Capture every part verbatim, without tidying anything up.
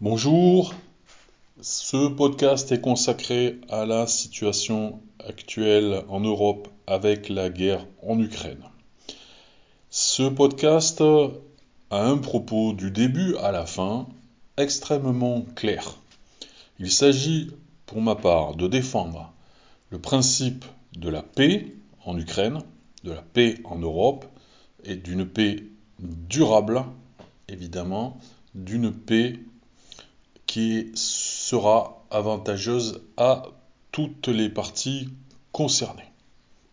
Bonjour, ce podcast est consacré à la situation actuelle en Europe avec la guerre en Ukraine. Ce podcast a un propos du début à la fin extrêmement clair. Il s'agit pour ma part de défendre le principe de la paix en Ukraine, de la paix en Europe et d'une paix durable, évidemment, d'une paix qui sera avantageuse à toutes les parties concernées.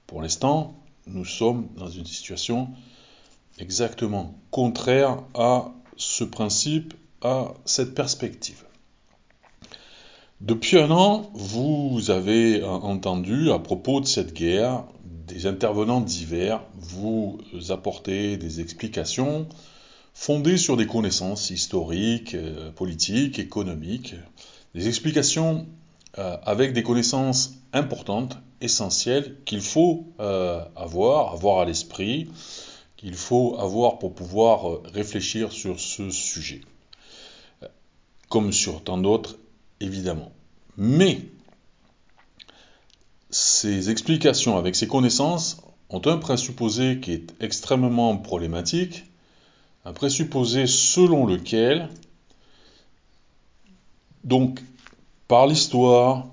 Pour l'instant, nous sommes dans une situation exactement contraire à ce principe, à cette perspective. Depuis un an, vous avez entendu à propos de cette guerre des intervenants divers vous apporter des explications fondées sur des connaissances historiques, euh, politiques, économiques, des explications euh, avec des connaissances importantes, essentielles, qu'il faut euh, avoir, avoir à l'esprit, qu'il faut avoir pour pouvoir euh, réfléchir sur ce sujet, comme sur tant d'autres, évidemment. Mais ces explications avec ces connaissances ont un présupposé qui est extrêmement problématique, un présupposé selon lequel, donc, par l'histoire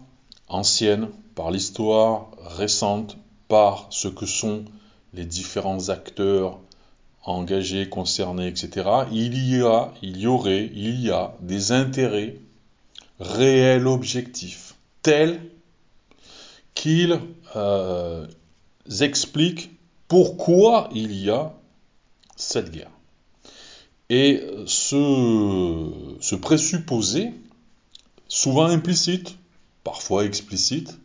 ancienne, par l'histoire récente, par ce que sont les différents acteurs engagés, concernés, et cetera, il y a, il y aurait, il y a des intérêts réels, objectifs, tels qu'ils euh, expliquent pourquoi il y a cette guerre. Et ce, ce présupposé, souvent implicite, parfois explicite,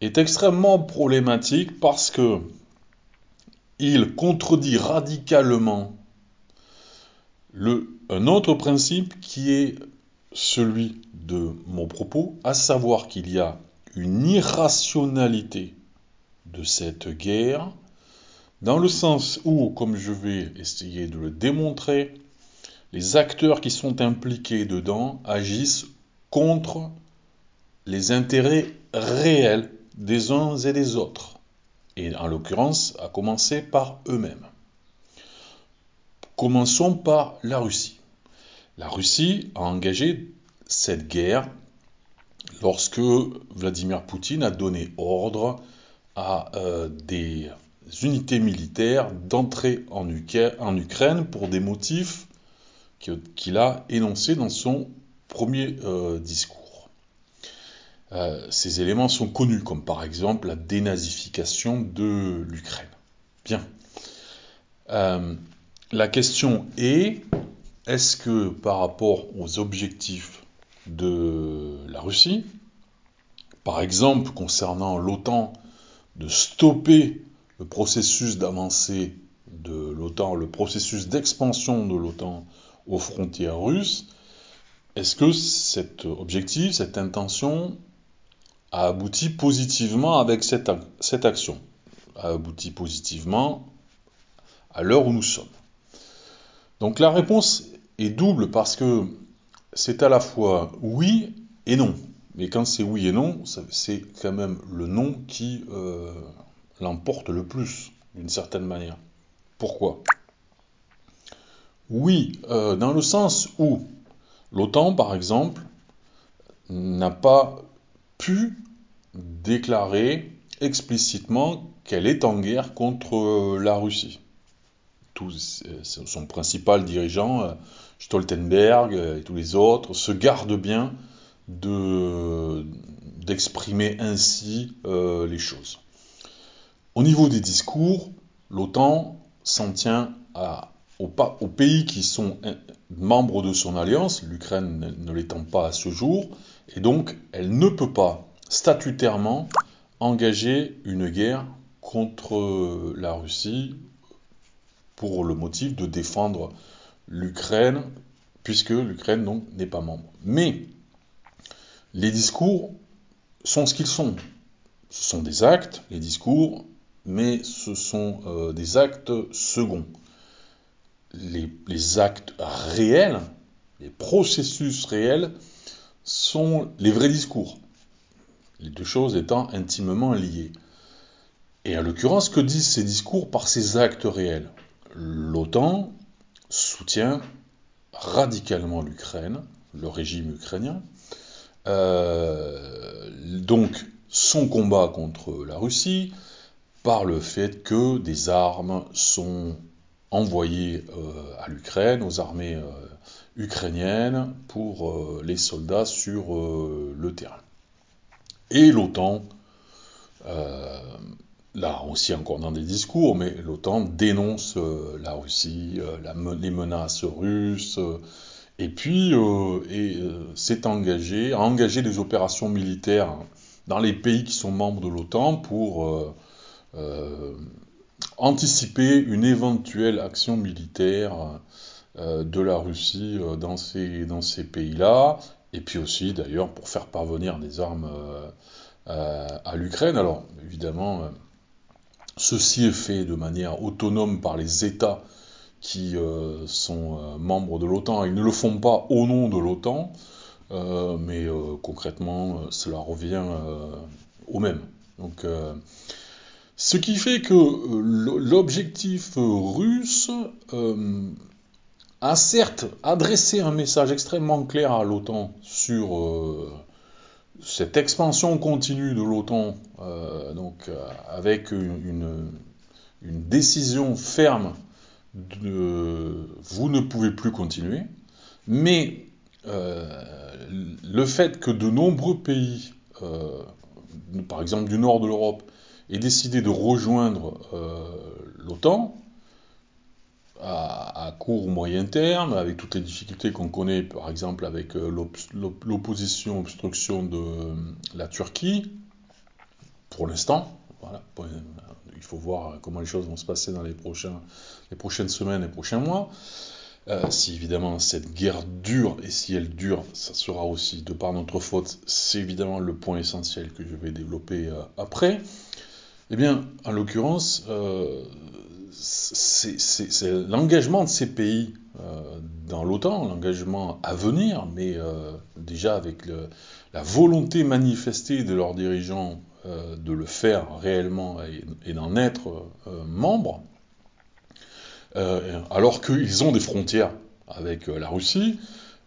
est extrêmement problématique parce que il contredit radicalement le, un autre principe qui est celui de mon propos, à savoir qu'il y a une irrationalité de cette guerre, dans le sens où, comme je vais essayer de le démontrer, les acteurs qui sont impliqués dedans agissent contre les intérêts réels des uns et des autres, et en l'occurrence, à commencer par eux-mêmes. Commençons par la Russie. La Russie a engagé cette guerre lorsque Vladimir Poutine a donné ordre à euh, des... unités militaires d'entrer en, Uca- en Ukraine pour des motifs qu'il a énoncés dans son premier euh, discours. Euh, ces éléments sont connus, comme par exemple la dénazification de l'Ukraine. Bien. Euh, la question est, est-ce que par rapport aux objectifs de la Russie, par exemple concernant l'OTAN, de stopper le processus d'avancée de l'OTAN, le processus d'expansion de l'OTAN aux frontières russes, est-ce que cet objectif, cette intention a abouti positivement avec cette, cette action, a abouti positivement à l'heure où nous sommes? Donc la réponse est double parce que c'est à la fois oui et non. Mais quand c'est oui et non, c'est quand même le non qui... Euh, l'emporte le plus, d'une certaine manière. Pourquoi ? Oui, euh, dans le sens où l'OTAN, par exemple, n'a pas pu déclarer explicitement qu'elle est en guerre contre la Russie. Tous, son principal dirigeant, Stoltenberg et tous les autres, se gardent bien de, d'exprimer ainsi euh, les choses. Au niveau des discours, l'OTAN s'en tient à, aux, pa- aux pays qui sont membres de son alliance, l'Ukraine ne l'étant pas à ce jour, et donc elle ne peut pas statutairement engager une guerre contre la Russie pour le motif de défendre l'Ukraine, puisque l'Ukraine donc, n'est pas membre. Mais les discours sont ce qu'ils sont. Ce sont des actes, les discours, mais ce sont euh, des actes seconds. Les, les actes réels, les processus réels sont les vrais discours, les deux choses étant intimement liées. Et en l'occurrence, que disent ces discours par ces actes réels? L'OTAN soutient radicalement l'Ukraine, le régime ukrainien. Euh, donc, son combat contre la Russie, par le fait que des armes sont envoyées euh, à l'Ukraine, aux armées euh, ukrainiennes, pour euh, les soldats sur euh, le terrain. Et l'OTAN, euh, là aussi encore dans des discours, mais l'OTAN dénonce euh, la Russie, euh, la, les menaces russes, euh, et puis euh, et, euh, s'est engagé à engager des opérations militaires dans les pays qui sont membres de l'OTAN pour euh, euh, anticiper une éventuelle action militaire euh, de la Russie euh, dans ces, dans ces pays-là, et puis aussi d'ailleurs pour faire parvenir des armes euh, euh, à l'Ukraine. Alors évidemment, euh, ceci est fait de manière autonome par les États qui euh, sont euh, membres de l'OTAN. Ils ne le font pas au nom de l'OTAN, euh, mais euh, concrètement, euh, cela revient euh, au même. Donc, euh, ce qui fait que euh, l'objectif russe euh, a certes adressé un message extrêmement clair à l'OTAN sur euh, cette expansion continue de l'OTAN, euh, donc euh, avec une, une décision ferme de « vous ne pouvez plus continuer », mais euh, le fait que de nombreux pays, euh, par exemple du nord de l'Europe, aient décidé de rejoindre euh, l'OTAN, à, à court ou moyen terme, avec toutes les difficultés qu'on connaît, par exemple avec euh, l'op- l'op- l'opposition, obstruction de euh, la Turquie, pour l'instant, voilà, pour, euh, il faut voir comment les choses vont se passer dans les, prochains, les prochaines semaines, les prochains mois. Euh, si évidemment cette guerre dure, et si elle dure, ça sera aussi de par notre faute, c'est évidemment le point essentiel que je vais développer euh, après. Eh bien, en l'occurrence, euh, c'est, c'est, c'est l'engagement de ces pays euh, dans l'OTAN, l'engagement à venir, mais euh, déjà avec le, la volonté manifestée de leurs dirigeants de le faire réellement et d'en être euh, membre, euh, alors qu'ils ont des frontières avec euh, la Russie,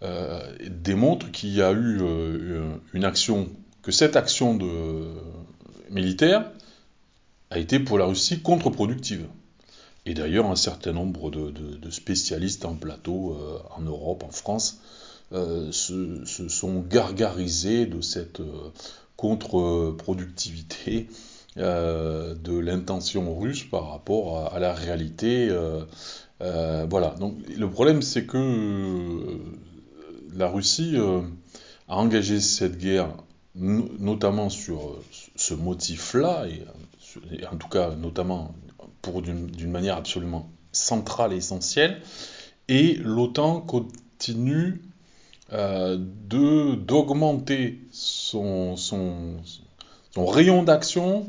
euh, démontre qu'il y a eu euh, une action, que cette action de, euh, militaire a été pour la Russie contre-productive. Et d'ailleurs, un certain nombre de, de, de spécialistes en plateau, euh, en Europe, en France, euh, se, se sont gargarisés de cette... Euh, contre-productivité euh, de l'intention russe par rapport à, à la réalité. Euh, euh, voilà. Donc, le problème, c'est que euh, la Russie euh, a engagé cette guerre, no- notamment sur euh, ce motif-là, et, sur, et en tout cas, notamment, pour d'une, d'une manière absolument centrale et essentielle, et l'OTAN continue Euh, de, d'augmenter son, son, son rayon d'action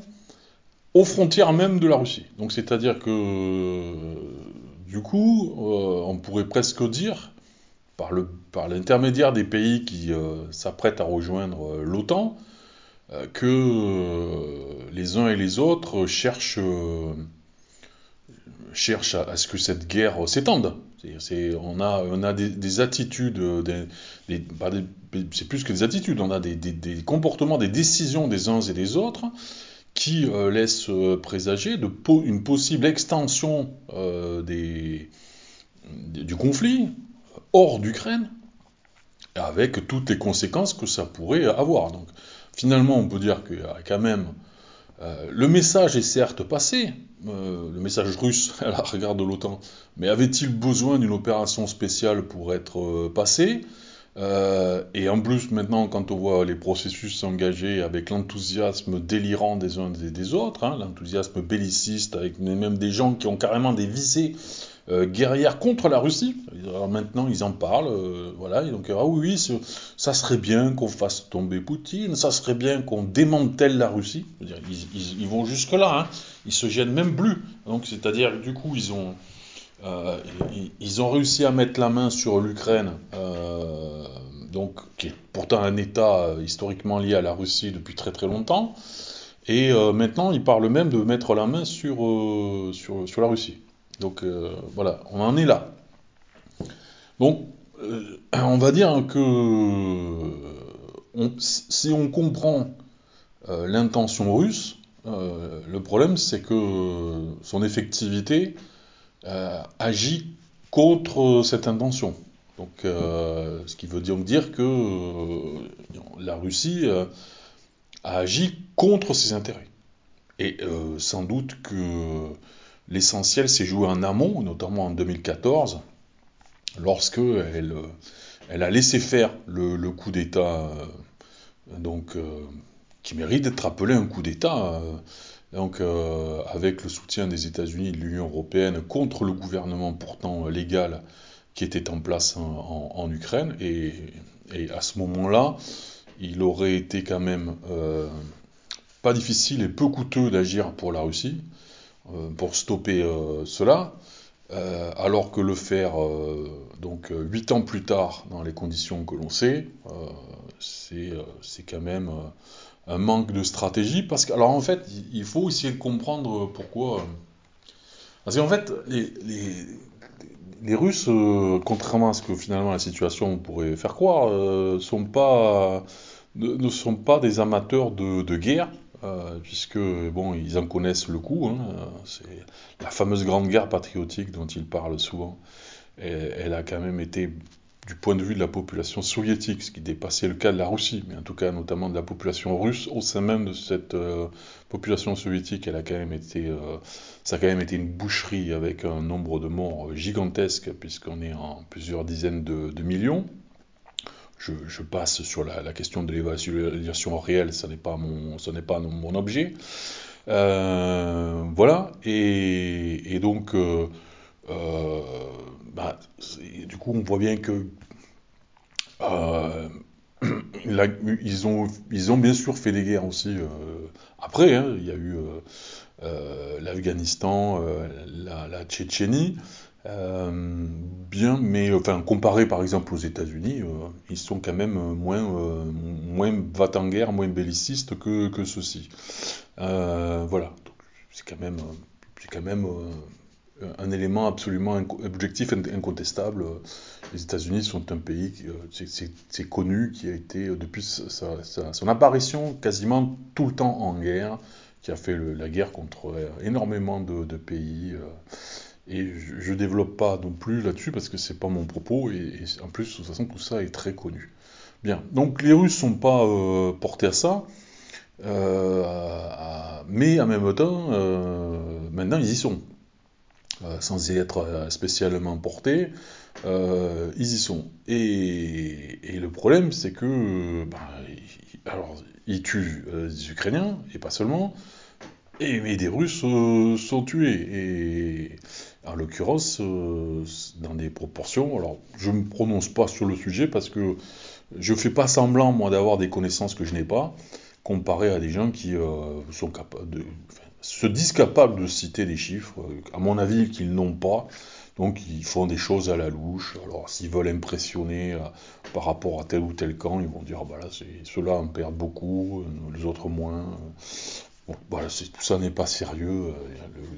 aux frontières même de la Russie. Donc c'est-à-dire que, euh, du coup, euh, on pourrait presque dire, par, le, par l'intermédiaire des pays qui euh, s'apprêtent à rejoindre euh, l'OTAN, euh, que euh, les uns et les autres cherchent, euh, cherchent à, à ce que cette guerre euh, s'étende. C'est, c'est, on a, on a des, des attitudes, des, des, bah des, c'est plus que des attitudes, on a des, des, des comportements, des décisions des uns et des autres qui euh, laissent présager de po- une possible extension euh, des, du conflit hors d'Ukraine, avec toutes les conséquences que ça pourrait avoir. Donc, finalement, on peut dire qu'il y a quand même... Euh, le message est certes passé, euh, le message russe à la regard de l'OTAN, mais avait-il besoin d'une opération spéciale pour être euh, passé euh, Et en plus, maintenant, quand on voit les processus s'engager avec l'enthousiasme délirant des uns et des autres, hein, l'enthousiasme belliciste, avec même des gens qui ont carrément des visées euh, guerrières contre la Russie, alors maintenant ils en parlent, euh, voilà, et donc ah oui, oui, ça serait bien qu'on fasse tomber Poutine, ça serait bien qu'on démantèle la Russie, c'est-à-dire, ils, ils, ils vont jusque-là, hein, ils se gênent même plus, donc c'est-à-dire du coup ils ont, euh, ils, ils ont réussi à mettre la main sur l'Ukraine euh, donc, qui est pourtant un État historiquement lié à la Russie depuis très très longtemps. Et euh, maintenant, ils parlent même de mettre la main sur, euh, sur, sur la Russie. Donc euh, voilà, on en est là. Donc, euh, on va dire que on, si on comprend euh, l'intention russe, euh, le problème c'est que son effectivité euh, agit contre cette intention. Donc, euh, ce qui veut donc dire que euh, la Russie euh, a agi contre ses intérêts. Et euh, sans doute que l'essentiel s'est joué en amont, notamment en deux mille quatorze, lorsque elle, elle a laissé faire le, le coup d'État, euh, donc euh, qui mérite d'être appelé un coup d'État, euh, donc euh, avec le soutien des États-Unis et de l'Union européenne contre le gouvernement pourtant légal qui était en place en, en, en Ukraine. Et, et à ce moment-là, il aurait été quand même euh, pas difficile et peu coûteux d'agir pour la Russie, euh, pour stopper euh, cela. Euh, alors que le faire euh, donc huit ans plus tard dans les conditions que l'on sait, euh, c'est, euh, c'est quand même euh, un manque de stratégie. Parce que, alors en fait, il faut essayer de comprendre pourquoi. Euh, parce qu'en fait, les, les, les Russes, euh, contrairement à ce que finalement la situation pourrait faire croire, euh, sont pas, euh, ne sont pas des amateurs de, de guerre. Euh, puisque, bon, ils en connaissent le coup, hein, euh, c'est la fameuse grande guerre patriotique dont ils parlent souvent, et, elle a quand même été, du point de vue de la population soviétique, ce qui dépassait le cas de la Russie, mais en tout cas notamment de la population russe, au sein même de cette euh, population soviétique, elle a quand même été, euh, ça a quand même été une boucherie avec un nombre de morts gigantesque, puisqu'on est en plusieurs dizaines de, de millions. Je, je passe sur la, la question de l'évaluation réelle, ça n'est pas mon, ça n'est pas mon objet. Euh, voilà, et, et donc, euh, euh, bah, du coup, on voit bien que euh, la, ils ont, ils ont bien sûr fait des guerres aussi. Euh, après, hein, il y a eu euh, euh, l'Afghanistan, euh, la, la Tchétchénie. Euh, bien, mais enfin, comparé par exemple aux États-Unis, euh, ils sont quand même moins, euh, moins va-t-en-guerre, moins bellicistes que, que ceux-ci. Euh, voilà, donc c'est quand même, c'est quand même euh, un élément absolument inc- objectif, incontestable. Les États-Unis sont un pays, euh, c'est, c'est, c'est connu, qui a été depuis sa, sa, son apparition quasiment tout le temps en guerre, qui a fait le, la guerre contre euh, énormément de, de pays. Euh, Et je ne développe pas non plus là-dessus parce que ce n'est pas mon propos. Et, et en plus, de toute façon, tout ça est très connu. Bien. Donc les Russes ne sont pas euh, portés à ça. Euh, à, à, mais en même temps, euh, maintenant, ils y sont. Euh, sans y être spécialement portés, euh, ils y sont. Et, et le problème, c'est que... Ben, ils, alors, ils tuent euh, des Ukrainiens, et pas seulement... Et, mais des Russes euh, sont tués, et en l'occurrence, euh, dans des proportions... Alors, je ne me prononce pas sur le sujet, parce que je ne fais pas semblant, moi, d'avoir des connaissances que je n'ai pas, comparé à des gens qui euh, sont capables de, enfin, se disent capables de citer des chiffres, à mon avis, qu'ils n'ont pas, donc ils font des choses à la louche. Alors, s'ils veulent impressionner euh, par rapport à tel ou tel camp, ils vont dire, ah ben là, c'est, ceux-là en perdent beaucoup, les autres moins... Euh, Bon, voilà, c'est, tout ça n'est pas sérieux.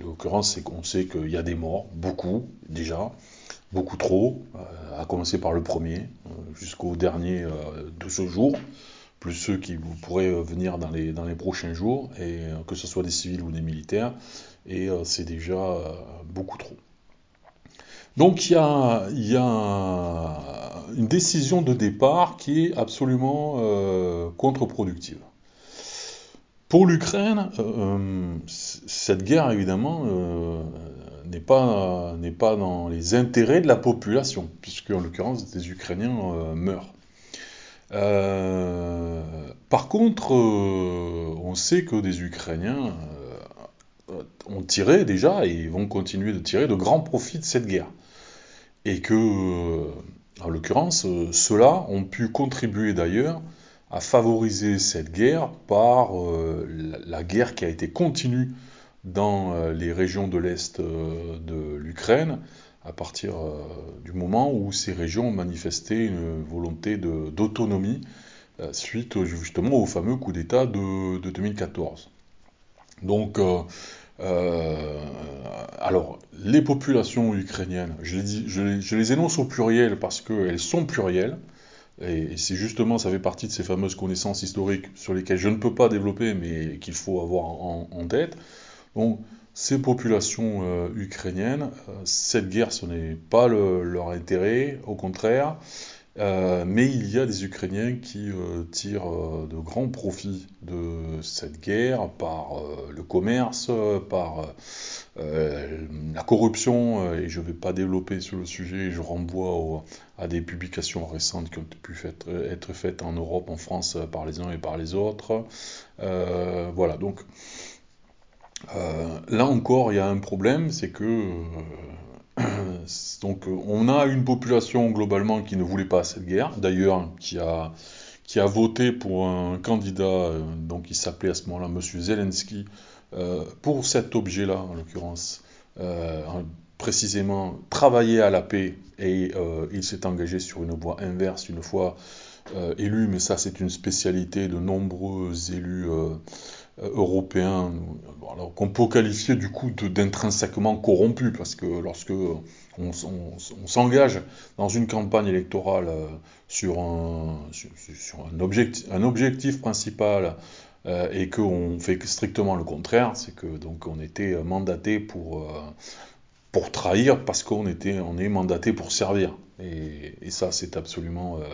L'occurrence, c'est qu'on sait qu'il y a des morts, beaucoup déjà, beaucoup trop, euh, à commencer par le premier, euh, jusqu'au dernier euh, de ce jour, plus ceux qui pourraient venir dans les, dans les prochains jours, et, euh, que ce soit des civils ou des militaires, et euh, c'est déjà euh, beaucoup trop. Donc il y a, y a une décision de départ qui est absolument euh, contre-productive. Pour l'Ukraine, euh, cette guerre, évidemment, euh, n'est pas, n'est pas dans les intérêts de la population, puisque, en l'occurrence, des Ukrainiens euh, meurent. Euh, par contre, euh, on sait que des Ukrainiens euh, ont tiré déjà, et vont continuer de tirer, de grands profits de cette guerre. Et que, euh, en l'occurrence, euh, ceux-là ont pu contribuer d'ailleurs à favoriser cette guerre par euh, la, la guerre qui a été continue dans euh, les régions de l'Est euh, de l'Ukraine, à partir euh, du moment où ces régions ont manifesté une volonté de, d'autonomie euh, suite justement au fameux coup d'État de, de deux mille quatorze. Donc, euh, euh, alors, les populations ukrainiennes, je les, dis, je, les, je les énonce au pluriel parce qu'elles sont plurielles, et, et c'est justement, ça fait partie de ces fameuses connaissances historiques sur lesquelles je ne peux pas développer, mais qu'il faut avoir en, en tête. Donc, ces populations euh, ukrainiennes, euh, cette guerre, ce n'est pas le, leur intérêt, au contraire, euh, mais il y a des Ukrainiens qui euh, tirent euh, de grands profits de cette guerre par euh, le commerce, par euh, la corruption, et je ne vais pas développer sur le sujet, je renvoie au, à des publications récentes qui ont pu fait, être faites en Europe, en France, par les uns et par les autres. Euh, voilà, donc... Euh, là encore, il y a un problème, c'est que euh, donc, on a une population globalement qui ne voulait pas cette guerre, d'ailleurs qui a, qui a voté pour un candidat, euh, donc qui s'appelait à ce moment-là M. Zelensky, euh, pour cet objet-là en l'occurrence, euh, précisément travailler à la paix, et euh, il s'est engagé sur une voie inverse une fois euh, élu, mais ça c'est une spécialité de nombreux élus euh, européens, alors qu'on peut qualifier du coup de, d'intrinsèquement corrompu, parce que lorsque on, on, on s'engage dans une campagne électorale sur un, sur, sur un, objectif, un objectif principal euh, et qu'on fait strictement le contraire, c'est que donc on était mandaté pour, euh, pour trahir parce qu'on était, on est mandaté pour servir, et, et ça c'est absolument euh,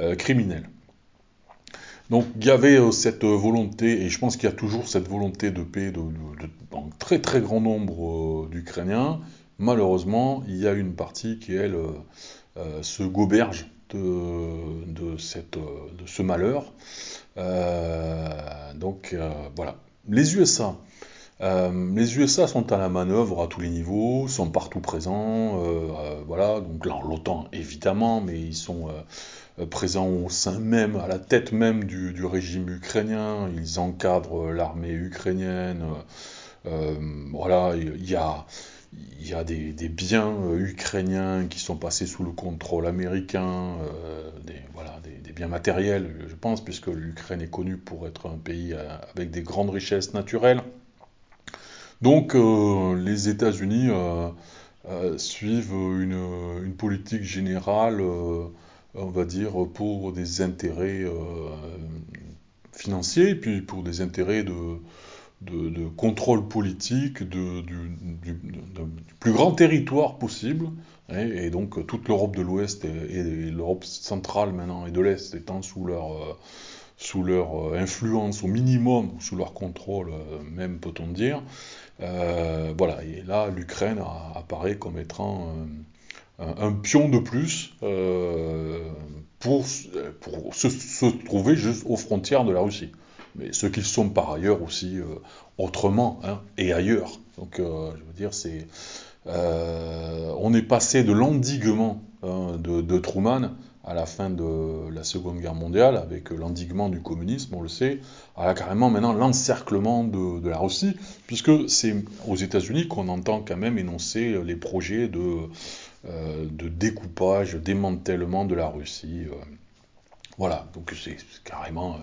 euh, criminel. Donc il y avait euh, cette volonté, et je pense qu'il y a toujours cette volonté de paix de, de, de, dans très très grand nombre euh, d'Ukrainiens. Malheureusement, il y a une partie qui, elle, euh, euh, se goberge de, de, cette, de ce malheur. Euh, donc euh, voilà. Les U S A. Euh, les U S A sont à la manœuvre à tous les niveaux, sont partout présents. Euh, euh, voilà. Donc là, l'OTAN, évidemment, mais ils sont... Euh, présents au sein même, à la tête même du, du régime ukrainien, ils encadrent l'armée ukrainienne, euh, voilà, il y a, il y a des, des biens ukrainiens qui sont passés sous le contrôle américain, euh, des, voilà, des, des biens matériels, je pense, puisque l'Ukraine est connue pour être un pays avec des grandes richesses naturelles. Donc euh, les États-Unis euh, euh, suivent une, une politique générale euh, on va dire, pour des intérêts euh, financiers, et puis pour des intérêts de, de, de contrôle politique de, du, du, de, du plus grand territoire possible. Et, et donc, toute l'Europe de l'Ouest et, et l'Europe centrale maintenant, et de l'Est, étant sous leur, euh, sous leur influence au minimum, sous leur contrôle euh, même, peut-on dire. Euh, voilà, et là, l'Ukraine a, apparaît comme étant... Euh, un pion de plus euh, pour, pour se, se trouver juste aux frontières de la Russie. Mais ce qu'ils sont par ailleurs aussi euh, autrement, hein, et ailleurs. Donc, euh, je veux dire, c'est, euh, on est passé de l'endiguement hein, de, de Truman à la fin de la Seconde Guerre mondiale, avec l'endiguement du communisme, on le sait, à carrément maintenant l'encerclement de, de la Russie, puisque c'est aux États-Unis qu'on entend quand même énoncer les projets de... de découpage, démantèlement de la Russie. Voilà, donc c'est, c'est carrément...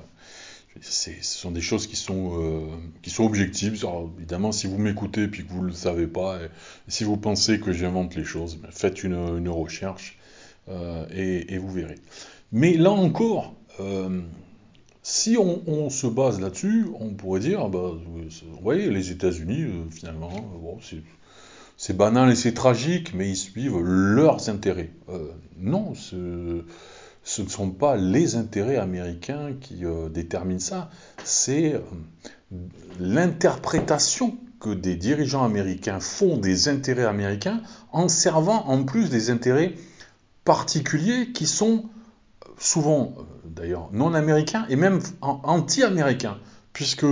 C'est, ce sont des choses qui sont, euh, qui sont objectives. Alors, évidemment, si vous m'écoutez et que vous ne le savez pas, et, et si vous pensez que j'invente les choses, faites une, une recherche euh, et, et vous verrez. Mais là encore, euh, si on, on se base là-dessus, on pourrait dire, bah, vous voyez, les États-Unis, euh, finalement, bon, c'est... C'est banal et c'est tragique, mais ils suivent leurs intérêts. Euh, non, ce, ce ne sont pas les intérêts américains qui euh, déterminent ça, c'est euh, l'interprétation que des dirigeants américains font des intérêts américains en servant en plus des intérêts particuliers qui sont souvent, euh, d'ailleurs, non américains et même anti-américains, puisque...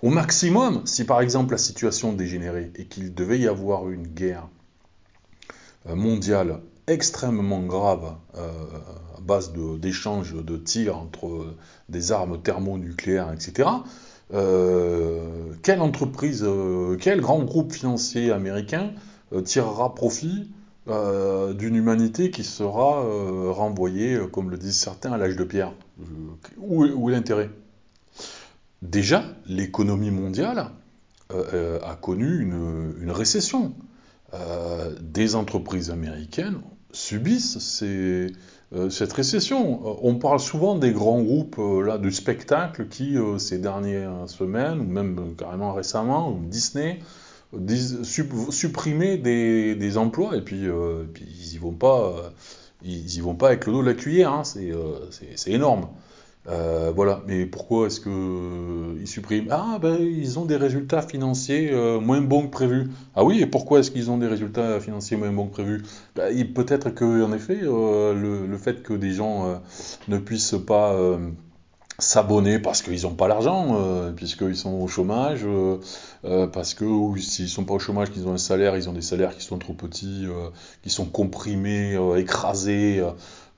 Au maximum, si par exemple la situation dégénérait et qu'il devait y avoir une guerre mondiale extrêmement grave euh, à base de, d'échanges de tirs entre des armes thermonucléaires, et cetera, euh, quelle entreprise, euh, quel grand groupe financier américain euh, tirera profit euh, d'une humanité qui sera euh, renvoyée, comme le disent certains, à l'âge de pierre. Euh, où, où est l'intérêt? Déjà, l'économie mondiale euh, a connu une, une récession. Euh, des entreprises américaines subissent ces, euh, cette récession. On parle souvent des grands groupes euh, là, de spectacles qui, euh, ces dernières semaines, ou même euh, carrément récemment, Disney, euh, dis, sub, supprimaient des, des emplois, et puis, euh, et puis ils n'y vont, euh, vont pas avec le dos de la cuillère, hein, c'est, euh, c'est, c'est énorme. Euh, voilà, mais pourquoi est-ce qu'ils suppriment? Ah, ben, ils ont des résultats financiers euh, moins bons que prévu. Ah oui, et pourquoi est-ce qu'ils ont des résultats financiers moins bons que prévu? Ben, peut-être que, en effet, euh, le, le fait que des gens euh, ne puissent pas euh, s'abonner parce qu'ils n'ont pas l'argent, euh, puisqu'ils sont au chômage, euh, euh, parce que ou, s'ils ne sont pas au chômage, qu'ils ont un salaire, ils ont des salaires qui sont trop petits, euh, qui sont comprimés, euh, écrasés, euh,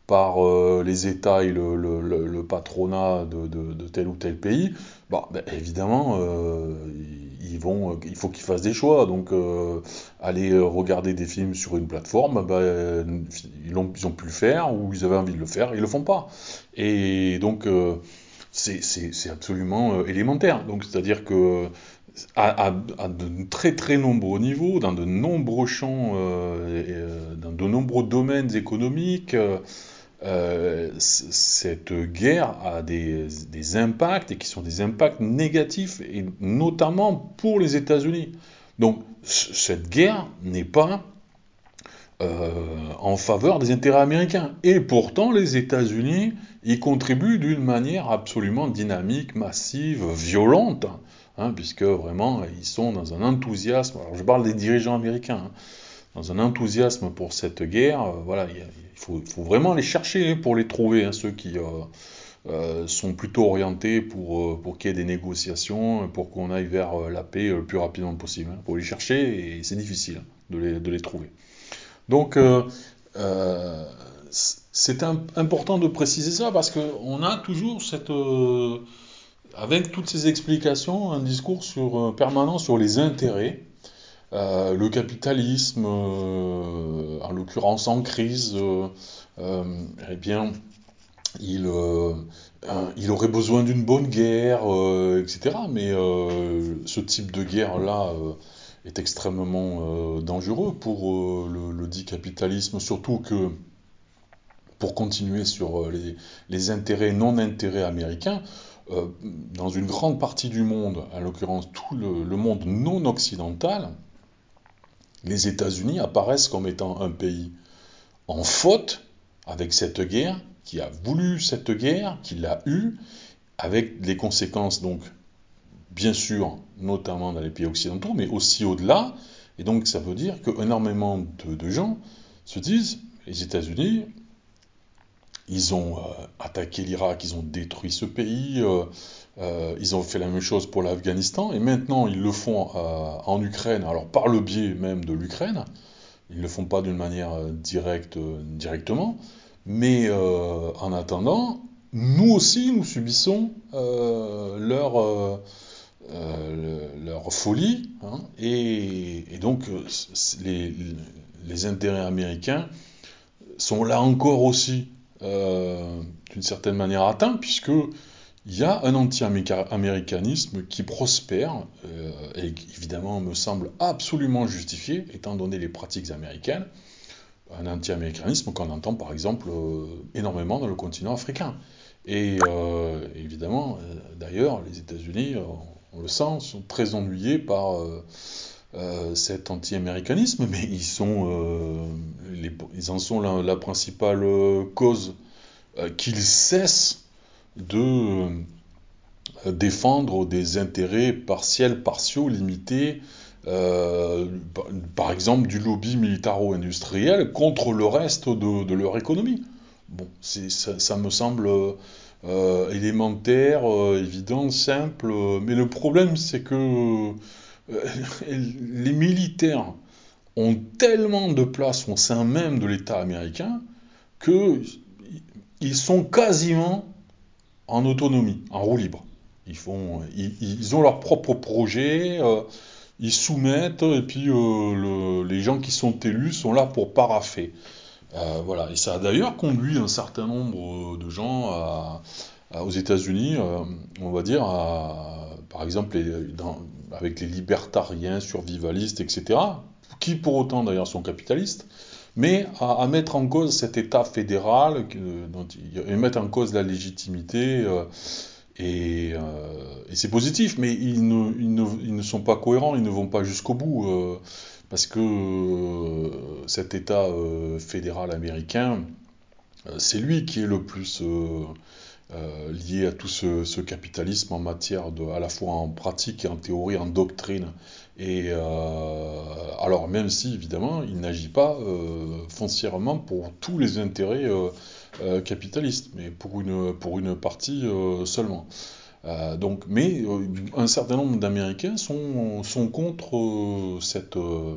par euh, les États et le, le, le, le patronat de, de, de tel ou tel pays, bah, bah, évidemment, euh, ils vont, il faut qu'ils fassent des choix. Donc, euh, aller regarder des films sur une plateforme, bah, ils, ont, ils ont pu le faire, ou ils avaient envie de le faire, ils ne le font pas. Et donc, euh, c'est, c'est, c'est absolument euh, élémentaire. Donc, c'est-à-dire que À, à, à de très très nombreux niveaux, dans de nombreux champs, euh, et, euh, dans de nombreux domaines économiques, euh, c- cette guerre a des, des impacts, et qui sont des impacts négatifs, et notamment pour les États-Unis. Donc c- cette guerre n'est pas euh, en faveur des intérêts américains, et pourtant les États-Unis y contribuent d'une manière absolument dynamique, massive, violente. Hein, puisque vraiment, ils sont dans un enthousiasme, alors je parle des dirigeants américains, hein, dans un enthousiasme pour cette guerre, euh, voilà, il faut, faut vraiment les chercher pour les trouver, hein, ceux qui euh, euh, sont plutôt orientés pour, pour qu'il y ait des négociations, pour qu'on aille vers euh, la paix le plus rapidement possible. Il hein, faut les chercher, et c'est difficile hein, de, les, de les trouver. Donc, euh, euh, c'est un, important de préciser ça, parce qu'on a toujours cette... Euh, avec toutes ces explications, un discours sur, euh, permanent sur les intérêts, euh, le capitalisme, euh, en l'occurrence en crise, euh, euh, eh bien, il, euh, euh, il aurait besoin d'une bonne guerre, euh, et cetera. Mais euh, ce type de guerre-là euh, est extrêmement euh, dangereux pour euh, le, le dit capitalisme, surtout que, pour continuer sur euh, les, les intérêts non-intérêts américains, Euh, dans une grande partie du monde, en l'occurrence tout le, le monde non occidental, les États-Unis apparaissent comme étant un pays en faute avec cette guerre, qui a voulu cette guerre, qui l'a eue, avec les conséquences, donc, bien sûr, notamment dans les pays occidentaux, mais aussi au-delà. Et donc, ça veut dire qu'énormément de, de gens se disent, les États-Unis... Ils ont euh, attaqué l'Irak, ils ont détruit ce pays, euh, euh, ils ont fait la même chose pour l'Afghanistan, et maintenant ils le font euh, en Ukraine, alors par le biais même de l'Ukraine, ils ne le font pas d'une manière directe, euh, directement, mais euh, en attendant, nous aussi nous subissons euh, leur, euh, euh, leur folie, hein, et, et donc les, les intérêts américains sont là encore aussi, Euh, d'une certaine manière atteint, puisque il y a un anti-américanisme qui prospère, euh, et qui, évidemment, me semble absolument justifié, étant donné les pratiques américaines, un anti-américanisme qu'on entend, par exemple, euh, énormément dans le continent africain. Et, euh, évidemment, euh, d'ailleurs, les États-Unis, euh, on le sent, sont très ennuyés par... Euh, Euh, cet anti-américanisme, mais ils, sont, euh, les, ils en sont la, la principale cause euh, qu'ils cessent de euh, défendre des intérêts partiels, partiaux, limités, euh, par, par exemple du lobby militaro-industriel contre le reste de, de leur économie. Bon, c'est, ça, ça me semble euh, élémentaire, euh, évident, simple, euh, mais le problème c'est que... Euh, les militaires ont tellement de place au sein même de l'État américain qu'ils sont quasiment en autonomie, en roue libre. Ils, font, ils, ils ont leur propre projet, euh, ils soumettent, et puis euh, le, les gens qui sont élus sont là pour paraffer. Euh, voilà. Et ça a d'ailleurs conduit un certain nombre de gens à, à, aux États-Unis, euh, on va dire, à, par exemple les, dans, avec les libertariens, survivalistes, et cetera, qui pour autant d'ailleurs sont capitalistes, mais à, à mettre en cause cet État fédéral, euh, dont, et mettre en cause la légitimité. Euh, Et, euh, et c'est positif, mais ils ne, ils, ne, ils ne sont pas cohérents, ils ne vont pas jusqu'au bout, euh, parce que euh, cet État euh, fédéral américain, euh, c'est lui qui est le plus euh, euh, lié à tout ce, ce capitalisme en matière de, à la fois en pratique et en théorie, en doctrine. Et euh, alors même si évidemment, il n'agit pas euh, foncièrement pour tous les intérêts. Euh, Euh, capitaliste, mais pour une, pour une partie euh, seulement. Euh, donc, mais euh, un certain nombre d'Américains sont, sont contre euh, cette, euh,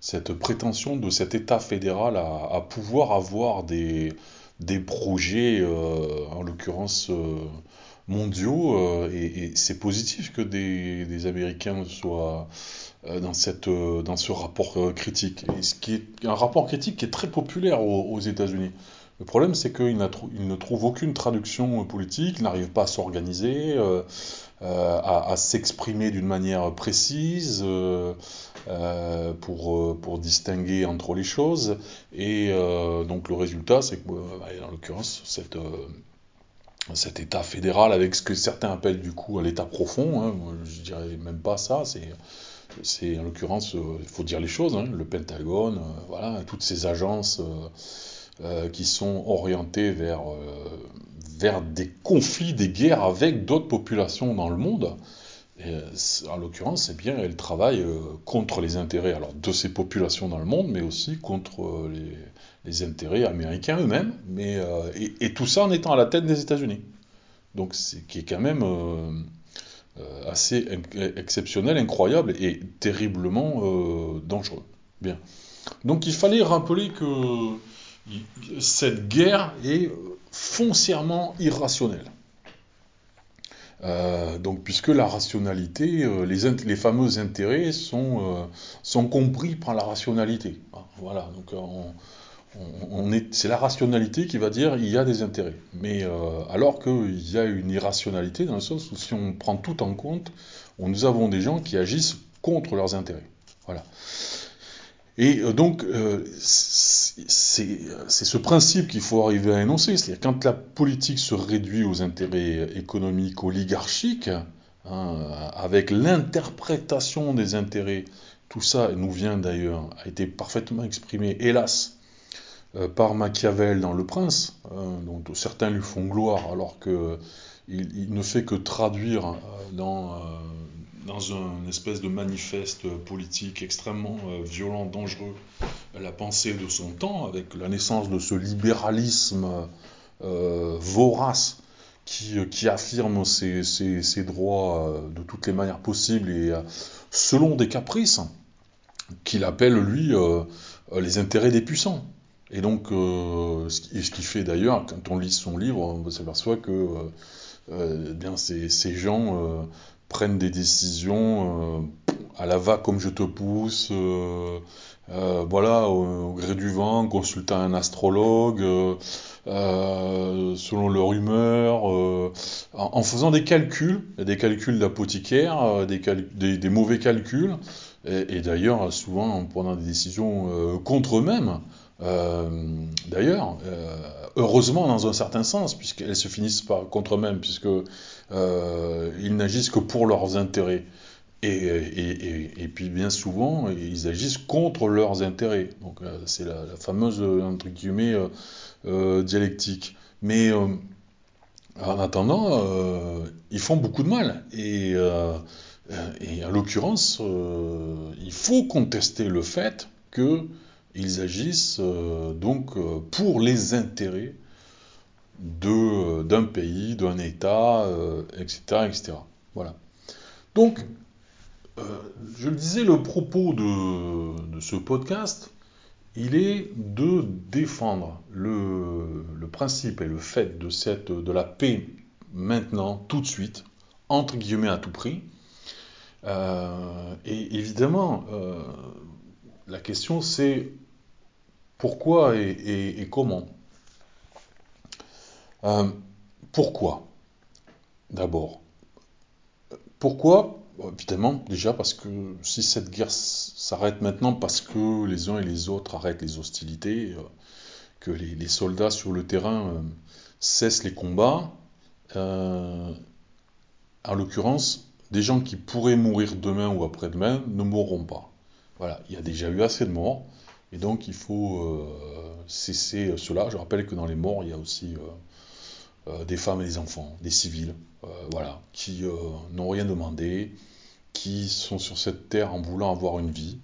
cette prétention de cet État fédéral à, à pouvoir avoir des, des projets, euh, en l'occurrence euh, mondiaux, euh, et, et c'est positif que des, des Américains soient euh, dans, cette, euh, dans ce rapport euh, critique, et ce qui est un rapport critique qui est très populaire aux, aux États-Unis. Le problème, c'est qu'il ne trouve aucune traduction politique, il n'arrive pas à s'organiser, euh, euh, à, à s'exprimer d'une manière précise euh, euh, pour, pour distinguer entre les choses. Et euh, donc le résultat, c'est que, en l'occurrence, cette, euh, cet État fédéral, avec ce que certains appellent du coup l'État profond, hein, moi, je ne dirais même pas ça, c'est... c'est en l'occurrence, il euh, faut dire les choses, hein, le Pentagone, euh, voilà, toutes ces agences... Euh, Euh, qui sont orientés vers, euh, vers des conflits, des guerres avec d'autres populations dans le monde. Et, en l'occurrence, eh bien, elles travaillent euh, contre les intérêts alors, de ces populations dans le monde, mais aussi contre euh, les, les intérêts américains eux-mêmes, mais, euh, et, et tout ça en étant à la tête des États-Unis. Donc, c'est qui est quand même euh, assez in- exceptionnel, incroyable et terriblement euh, dangereux. Bien. Donc, il fallait rappeler que cette guerre est foncièrement irrationnelle. Euh, donc, puisque la rationalité, euh, les, int- les fameux intérêts sont, euh, sont compris par la rationalité. Voilà, donc on, on, on est, c'est la rationalité qui va dire il y a des intérêts. Mais euh, alors qu'il y a une irrationalité dans le sens où si on prend tout en compte, on, nous avons des gens qui agissent contre leurs intérêts. Voilà. Et donc, euh, c'est, c'est ce principe qu'il faut arriver à énoncer. C'est-à-dire, quand la politique se réduit aux intérêts économiques oligarchiques, hein, avec l'interprétation des intérêts, tout ça nous vient d'ailleurs, a été parfaitement exprimé, hélas, euh, par Machiavel dans Le Prince, hein, dont certains lui font gloire, alors qu'il il ne fait que traduire euh, dans... Euh, dans une espèce de manifeste politique extrêmement violent, dangereux, la pensée de son temps, avec la naissance de ce libéralisme euh, vorace qui, qui affirme ses, ses, ses droits de toutes les manières possibles et selon des caprices qu'il appelle, lui, euh, les intérêts des puissants. Et donc, euh, ce qui fait d'ailleurs, quand on lit son livre, on s'aperçoit que euh, bien, ces, ces gens... Euh, prennent des décisions euh, à la va comme je te pousse, euh, euh, voilà, au, au gré du vent, consultant un astrologue, euh, euh, selon leur humeur, euh, en, en faisant des calculs, des calculs d'apothicaire, euh, des, cal- des, des mauvais calculs, et, et d'ailleurs souvent en prenant des décisions euh, contre eux-mêmes, euh, d'ailleurs, euh, heureusement dans un certain sens, puisqu'elles se finissent par contre eux-mêmes, puisque Euh, ils n'agissent que pour leurs intérêts. Et, et, et, et puis bien souvent, ils agissent contre leurs intérêts. Donc euh, c'est la, la fameuse, entre guillemets, euh, euh, dialectique. Mais euh, en attendant, euh, ils font beaucoup de mal. Et, euh, et en l'occurrence, euh, il faut contester le fait qu'ils agissent euh, donc euh, pour les intérêts De, d'un pays, d'un État, euh, et cetera, et cetera. Voilà. Donc, euh, je le disais, le propos de, de ce podcast, il est de défendre le, le principe et le fait de, cette, de la paix maintenant, tout de suite, entre guillemets à tout prix, Euh, et évidemment, euh, la question c'est pourquoi et, et, et comment. Euh, pourquoi d'abord? Pourquoi? Évidemment, déjà parce que si cette guerre s'arrête maintenant parce que les uns et les autres arrêtent les hostilités, que les, les soldats sur le terrain euh, cessent les combats, euh, en l'occurrence, des gens qui pourraient mourir demain ou après-demain ne mourront pas. Voilà, il y a déjà eu assez de morts, et donc il faut euh, cesser cela. Je rappelle que dans les morts, il y a aussi euh, euh, des femmes et des enfants, des civils, euh, voilà, qui euh, n'ont rien demandé, qui sont sur cette terre en voulant avoir une vie,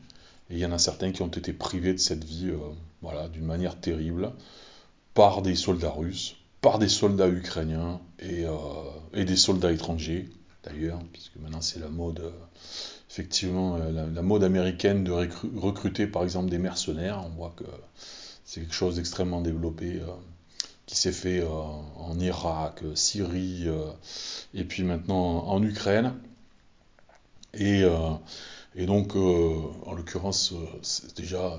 et il y en a certains qui ont été privés de cette vie, euh, voilà, d'une manière terrible, par des soldats russes, par des soldats ukrainiens et, euh, et des soldats étrangers, d'ailleurs, puisque maintenant c'est la mode, euh, effectivement, euh, la, la mode américaine de recru- recruter par exemple des mercenaires. On voit que c'est quelque chose d'extrêmement développé, euh, qui s'est fait euh, en Irak, Syrie, euh, et puis maintenant en Ukraine. Et, euh, et donc, euh, en l'occurrence, c'est déjà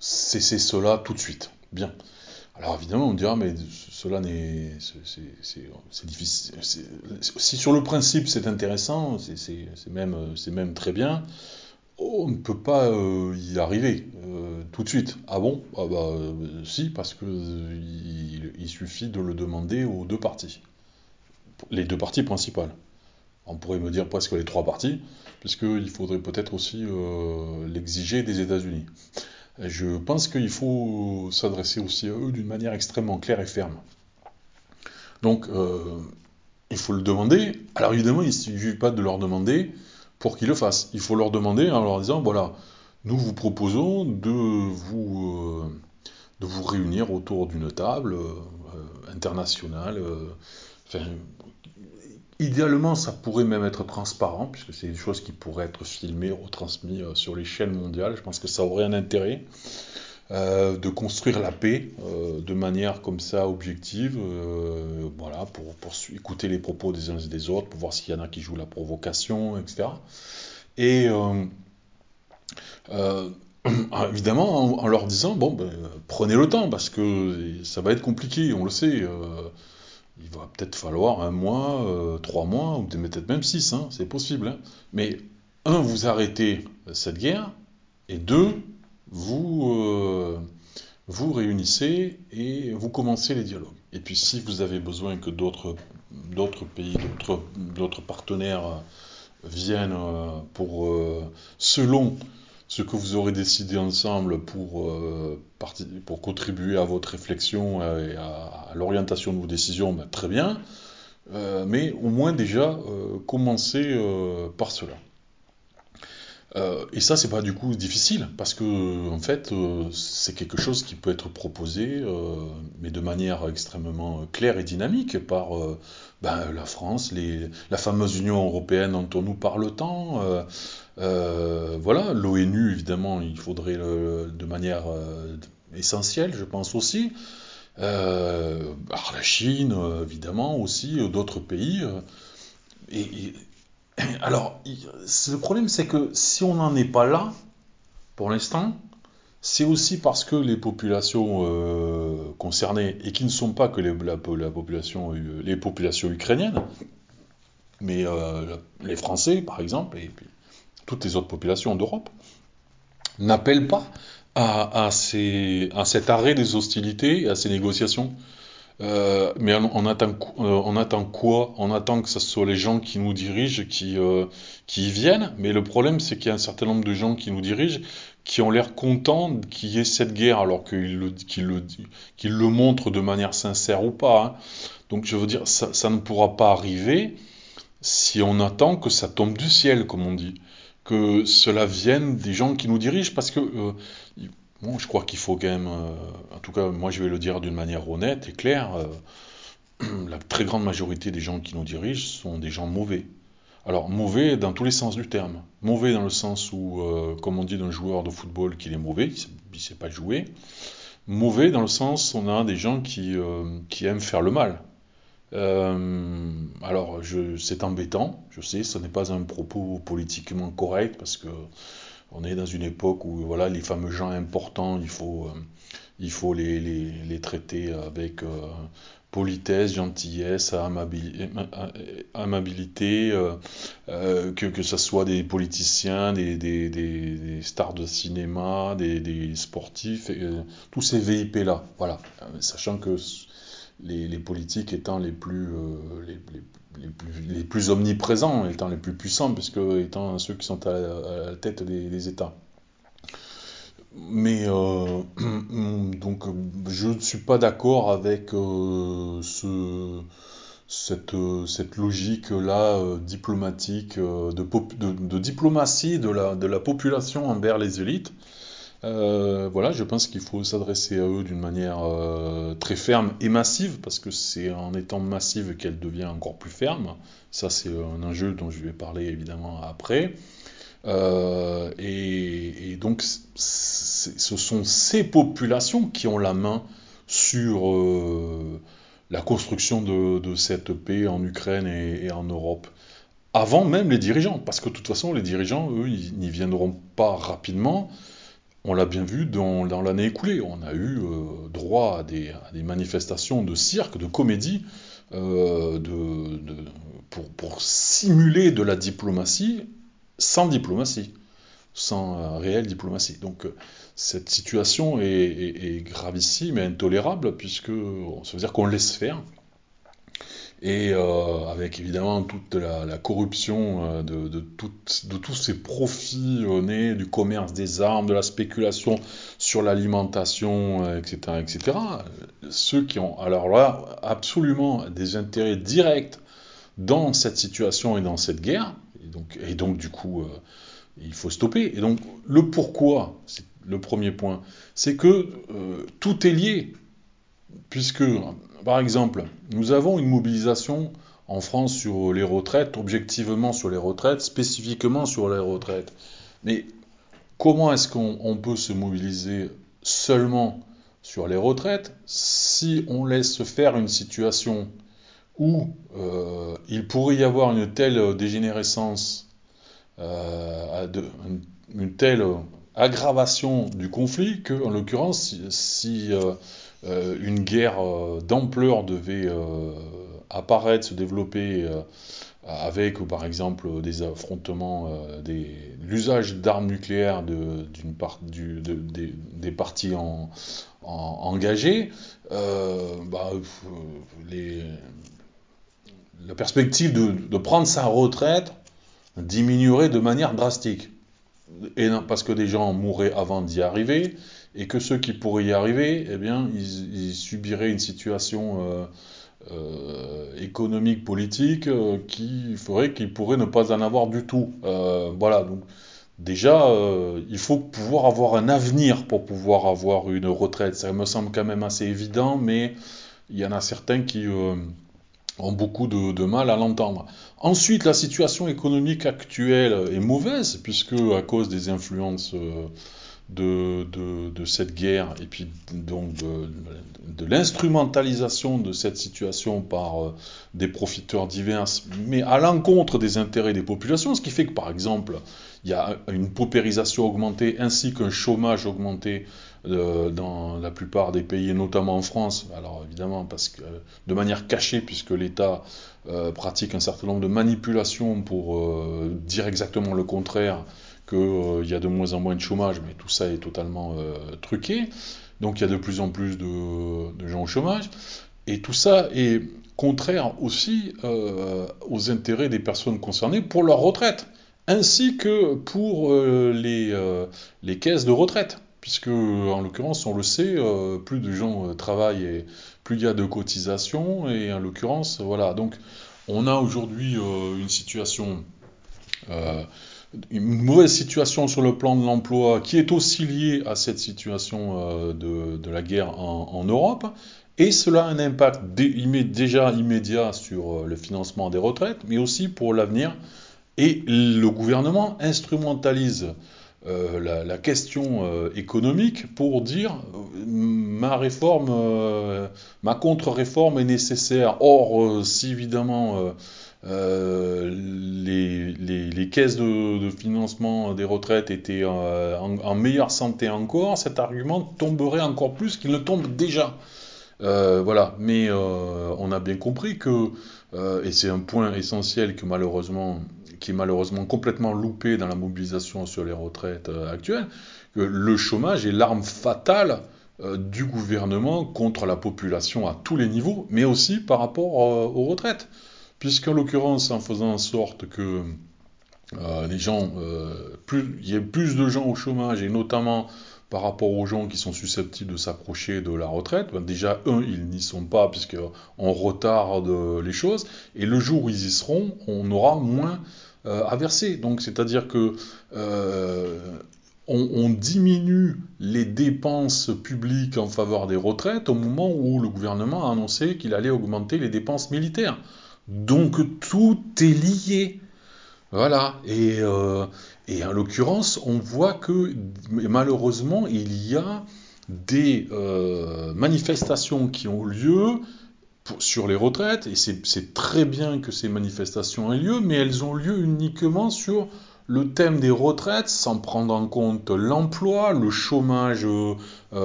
cesser cela tout de suite. Bien. Alors évidemment, on me dira, mais cela n'est, c'est, c'est, c'est, c'est difficile. C'est, si sur le principe c'est intéressant, c'est, c'est, c'est, même, c'est même très bien, on ne peut pas euh, y arriver euh, tout de suite. Ah bon? Ah bah euh, si, parce que euh, il, il suffit de le demander aux deux parties, les deux parties principales. On pourrait me dire presque les trois parties, puisqu'il faudrait peut-être aussi euh, l'exiger des États-Unis. Je pense qu'il faut s'adresser aussi à eux d'une manière extrêmement claire et ferme. Donc, euh, il faut le demander. Alors évidemment, il ne suffit pas de leur demander pour qu'ils le fassent. Il faut leur demander en leur disant, voilà, nous vous proposons de vous, euh, de vous réunir autour d'une table euh, internationale. Euh, enfin, idéalement, ça pourrait même être transparent, puisque c'est des choses qui pourraient être filmées, retransmises sur les chaînes mondiales. Je pense que ça aurait un intérêt euh, de construire la paix euh, de manière comme ça objective, euh, voilà, pour, pour écouter les propos des uns et des autres, pour voir s'il y en a qui jouent la provocation, et cetera. Et euh, euh, évidemment, en, en leur disant, bon, ben, prenez le temps, parce que ça va être compliqué, on le sait. Euh, Il va peut-être falloir un mois, euh, trois mois, ou peut-être même six, hein, c'est possible. Hein. Mais, un, vous arrêtez cette guerre, et deux, vous euh, vous réunissez et vous commencez les dialogues. Et puis, si vous avez besoin que d'autres, d'autres pays, d'autres, d'autres partenaires viennent euh, pour, euh, selon ce que vous aurez décidé ensemble pour, euh, parti, pour contribuer à votre réflexion et à, à l'orientation de vos décisions, ben très bien, euh, mais au moins déjà euh, commencez euh, par cela. Euh, et ça, c'est pas du coup difficile, parce que en fait, euh, c'est quelque chose qui peut être proposé, euh, mais de manière extrêmement claire et dynamique par euh, ben, la France, les, la fameuse Union européenne dont on nous parle tant. Euh, euh, voilà, l'ONU, évidemment, il faudrait le, de manière euh, essentielle, je pense aussi. Euh, alors la Chine, évidemment, aussi, d'autres pays. Et, et, Alors, le problème, c'est que si on n'en est pas là, pour l'instant, c'est aussi parce que les populations euh, concernées, et qui ne sont pas que les, la, la population, les populations ukrainiennes, mais euh, les Français, par exemple, et puis toutes les autres populations d'Europe, n'appellent pas à, à, ces, à cet arrêt des hostilités, à ces négociations. Euh, mais on, on, attend, on attend quoi? On attend que ce soit les gens qui nous dirigent qui, euh, qui y viennent, mais le problème c'est qu'il y a un certain nombre de gens qui nous dirigent qui ont l'air contents qu'il y ait cette guerre, alors qu'ils le, qu'ils le, qu'ils le montrent de manière sincère ou pas. Hein. Donc je veux dire, ça, ça ne pourra pas arriver si on attend que ça tombe du ciel, comme on dit, que cela vienne des gens qui nous dirigent, parce que... Euh, Bon, je crois qu'il faut quand même, euh, en tout cas moi je vais le dire d'une manière honnête et claire, euh, la très grande majorité des gens qui nous dirigent sont des gens mauvais. Alors mauvais dans tous les sens du terme. Mauvais dans le sens où, euh, comme on dit d'un joueur de football qu'il est mauvais, il ne sait pas jouer. Mauvais dans le sens où on a des gens qui, euh, qui aiment faire le mal. Euh, alors, je, c'est embêtant, je sais, ce n'est pas un propos politiquement correct, parce que on est dans une époque où, voilà, les fameux gens importants, il faut, euh, il faut les, les, les traiter avec euh, politesse, gentillesse, amabilité, euh, euh, que, que ce soit des politiciens, des, des, des, des stars de cinéma, des, des sportifs, euh, tous ces V I P-là, voilà, sachant que Les, les politiques étant les plus, euh, les, les, les plus, les plus omniprésents, étant les plus puissants, puisque étant ceux qui sont à, à la tête des, des États. Mais euh, donc je ne suis pas d'accord avec euh, ce, cette, cette logique-là euh, diplomatique, euh, de, pop, de, de diplomatie de la, de la population envers les élites. Euh, voilà, je pense qu'il faut s'adresser à eux d'une manière euh, très ferme et massive, parce que c'est en étant massive qu'elle devient encore plus ferme. Ça, c'est un enjeu dont je vais parler évidemment après. Euh, et, et donc, c'est, ce sont ces populations qui ont la main sur euh, la construction de, de cette paix en Ukraine et, et en Europe. Avant même les dirigeants, parce que de toute façon, les dirigeants, eux, ils n'y viendront pas rapidement. On l'a bien vu dans, dans l'année écoulée, on a eu euh, droit à des, à des manifestations de cirque, de comédie, euh, de, de, pour, pour simuler de la diplomatie sans diplomatie, sans euh, réelle diplomatie. Donc cette situation est, est, est gravissime et intolérable, puisque ça veut dire qu'on laisse faire, et euh, avec évidemment toute la, la corruption euh, de, de, tout, de tous ces profits euh, nés du commerce des armes, de la spéculation sur l'alimentation, euh, et cetera, et cetera. Ceux qui ont alors là absolument des intérêts directs dans cette situation et dans cette guerre, et donc, et donc du coup, euh, il faut stopper. Et donc le pourquoi, c'est le premier point, c'est que euh, tout est lié, puisque... Par exemple, nous avons une mobilisation en France sur les retraites, objectivement sur les retraites, spécifiquement sur les retraites. Mais comment est-ce qu'on on peut se mobiliser seulement sur les retraites si on laisse faire une situation où euh, il pourrait y avoir une telle dégénérescence, euh, une telle aggravation du conflit que, en l'occurrence, si... si euh, Euh, une guerre euh, d'ampleur devait euh, apparaître, se développer, euh, avec par exemple des affrontements, euh, des, l'usage d'armes nucléaires de, d'une part, du, de, des, des parties en, en, engagées, euh, bah, les, la perspective de, de prendre sa retraite diminuerait de manière drastique. Et non, parce que des gens mourraient avant d'y arriver, et que ceux qui pourraient y arriver, eh bien, ils, ils subiraient une situation euh, euh, économique, politique, euh, qui ferait qu'ils pourraient ne pas en avoir du tout. Euh, voilà, donc déjà, euh, il faut pouvoir avoir un avenir pour pouvoir avoir une retraite. Ça me semble quand même assez évident, mais il y en a certains qui euh, ont beaucoup de, de mal à l'entendre. Ensuite, la situation économique actuelle est mauvaise, puisque à cause des influences... Euh, De, de, de cette guerre, et puis donc de, de l'instrumentalisation de cette situation par euh, des profiteurs divers, mais à l'encontre des intérêts des populations, ce qui fait que par exemple il y a une paupérisation augmentée ainsi qu'un chômage augmenté euh, dans la plupart des pays, et notamment en France, alors évidemment parce que de manière cachée, puisque l'État euh, pratique un certain nombre de manipulations pour euh, dire exactement le contraire, qu'il euh, y a de moins en moins de chômage, mais tout ça est totalement euh, truqué. Donc il y a de plus en plus de, de gens au chômage. Et tout ça est contraire aussi euh, aux intérêts des personnes concernées pour leur retraite, ainsi que pour euh, les, euh, les caisses de retraite. Puisque, en l'occurrence, on le sait, euh, plus de gens euh, travaillent, et plus il y a de cotisations. Et en l'occurrence, voilà. Donc on a aujourd'hui euh, une situation... Euh, une mauvaise situation sur le plan de l'emploi qui est aussi liée à cette situation euh, de, de la guerre en, en Europe, et cela a un impact dé, immé, déjà immédiat sur le financement des retraites, mais aussi pour l'avenir, et le gouvernement instrumentalise euh, la, la question euh, économique pour dire euh, ma réforme, euh, ma contre-réforme est nécessaire. Or, euh, si évidemment euh, euh, les, les, les caisses de, de financement des retraites étaient euh, en, en meilleure santé encore, cet argument tomberait encore plus qu'il ne tombe déjà. Euh, voilà, mais euh, on a bien compris que, euh, et c'est un point essentiel que malheureusement, qui est malheureusement complètement loupé dans la mobilisation sur les retraites euh, actuelles, que le chômage est l'arme fatale euh, du gouvernement contre la population à tous les niveaux, mais aussi par rapport euh, aux retraites. Puisqu'en l'occurrence, en faisant en sorte que euh, les gens, euh, plus, il y ait plus de gens au chômage, et notamment par rapport aux gens qui sont susceptibles de s'approcher de la retraite, ben déjà, un, ils n'y sont pas, puisqu'on retarde les choses, et le jour où ils y seront, on aura moins euh, à verser. Donc, c'est-à-dire que euh, on, on diminue les dépenses publiques en faveur des retraites au moment où le gouvernement a annoncé qu'il allait augmenter les dépenses militaires. Donc, tout est lié. Voilà, et, euh, et en l'occurrence, on voit que malheureusement, il y a des euh, manifestations qui ont lieu pour, sur les retraites, et c'est, c'est très bien que ces manifestations aient lieu, mais elles ont lieu uniquement sur le thème des retraites, sans prendre en compte l'emploi, le chômage euh,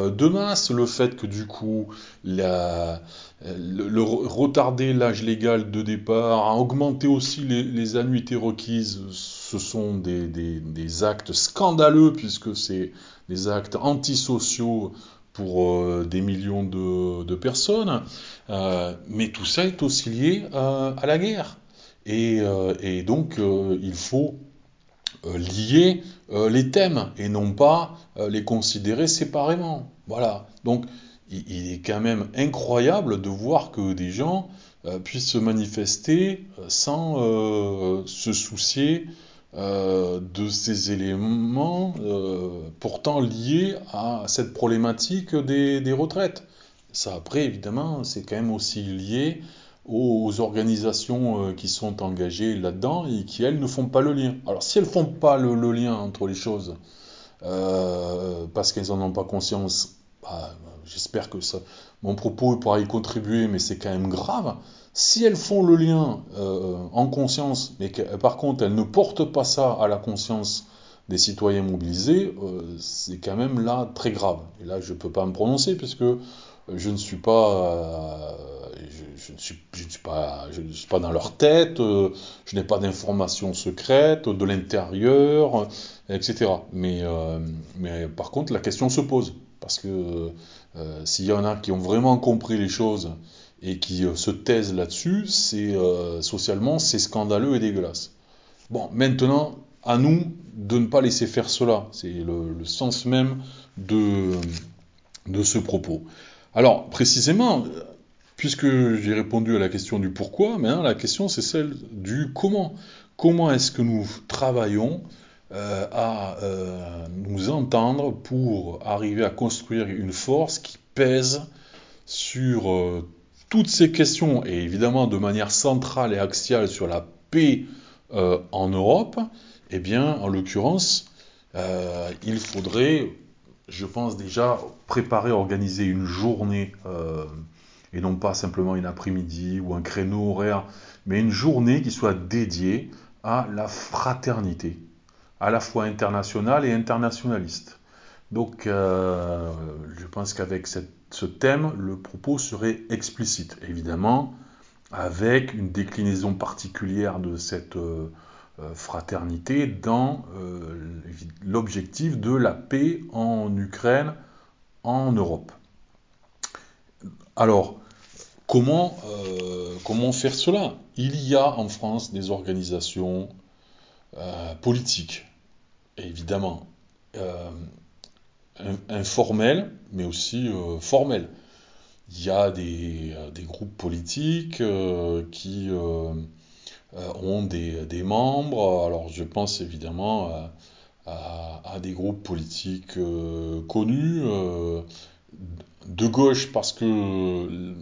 de masse, le fait que du coup, la, le, le, retarder l'âge légal de départ, augmenter aussi les, les annuités requises, ce sont des, des, des actes scandaleux, puisque c'est des actes antisociaux pour euh, des millions de, de personnes, euh, mais tout ça est aussi lié euh, à la guerre. Et, euh, et donc, euh, il faut lier euh, les thèmes et non pas euh, les considérer séparément. Voilà. Donc, il, il est quand même incroyable de voir que des gens euh, puissent se manifester sans euh, se soucier euh, de ces éléments euh, pourtant liés à cette problématique des, des retraites. Ça, après, évidemment, c'est quand même aussi lié aux organisations qui sont engagées là-dedans et qui, elles, ne font pas le lien. Alors, si elles ne font pas le, le lien entre les choses, euh, parce qu'elles n'en ont pas conscience, bah, j'espère que ça, mon propos pourra y contribuer, mais c'est quand même grave. Si elles font le lien euh, en conscience, mais que, par contre, elles ne portent pas ça à la conscience des citoyens mobilisés, euh, c'est quand même là très grave. Et là, je ne peux pas me prononcer, puisque je ne suis pas... Euh, Je ne, suis, je, ne suis pas, je ne suis pas dans leur tête, euh, je n'ai pas d'informations secrètes, de l'intérieur, euh, et cetera. Mais, euh, mais par contre, la question se pose. Parce que euh, s'il y en a qui ont vraiment compris les choses et qui euh, se taisent là-dessus, c'est, euh, socialement, c'est scandaleux et dégueulasse. Bon, maintenant, à nous de ne pas laisser faire cela. C'est le, le sens même de, de ce propos. Alors, précisément... Puisque j'ai répondu à la question du pourquoi, maintenant la question c'est celle du comment. Comment est-ce que nous travaillons euh, à euh, nous entendre pour arriver à construire une force qui pèse sur euh, toutes ces questions, et évidemment de manière centrale et axiale sur la paix euh, en Europe. Eh bien, en l'occurrence, euh, il faudrait, je pense déjà, préparer, organiser une journée... Euh, et non pas simplement une après-midi ou un créneau horaire, mais une journée qui soit dédiée à la fraternité, à la fois internationale et internationaliste. Donc, euh, je pense qu'avec cette, ce thème, le propos serait explicite, évidemment, avec une déclinaison particulière de cette euh, fraternité dans euh, l'objectif de la paix en Ukraine, en Europe. Alors, comment, euh, comment faire cela ? Il y a en France des organisations euh, politiques, évidemment, euh, informelles, mais aussi euh, formelles. Il y a des, des groupes politiques euh, qui euh, ont des, des membres. Alors, je pense évidemment à, à, à des groupes politiques euh, connus, euh, de gauche, parce que,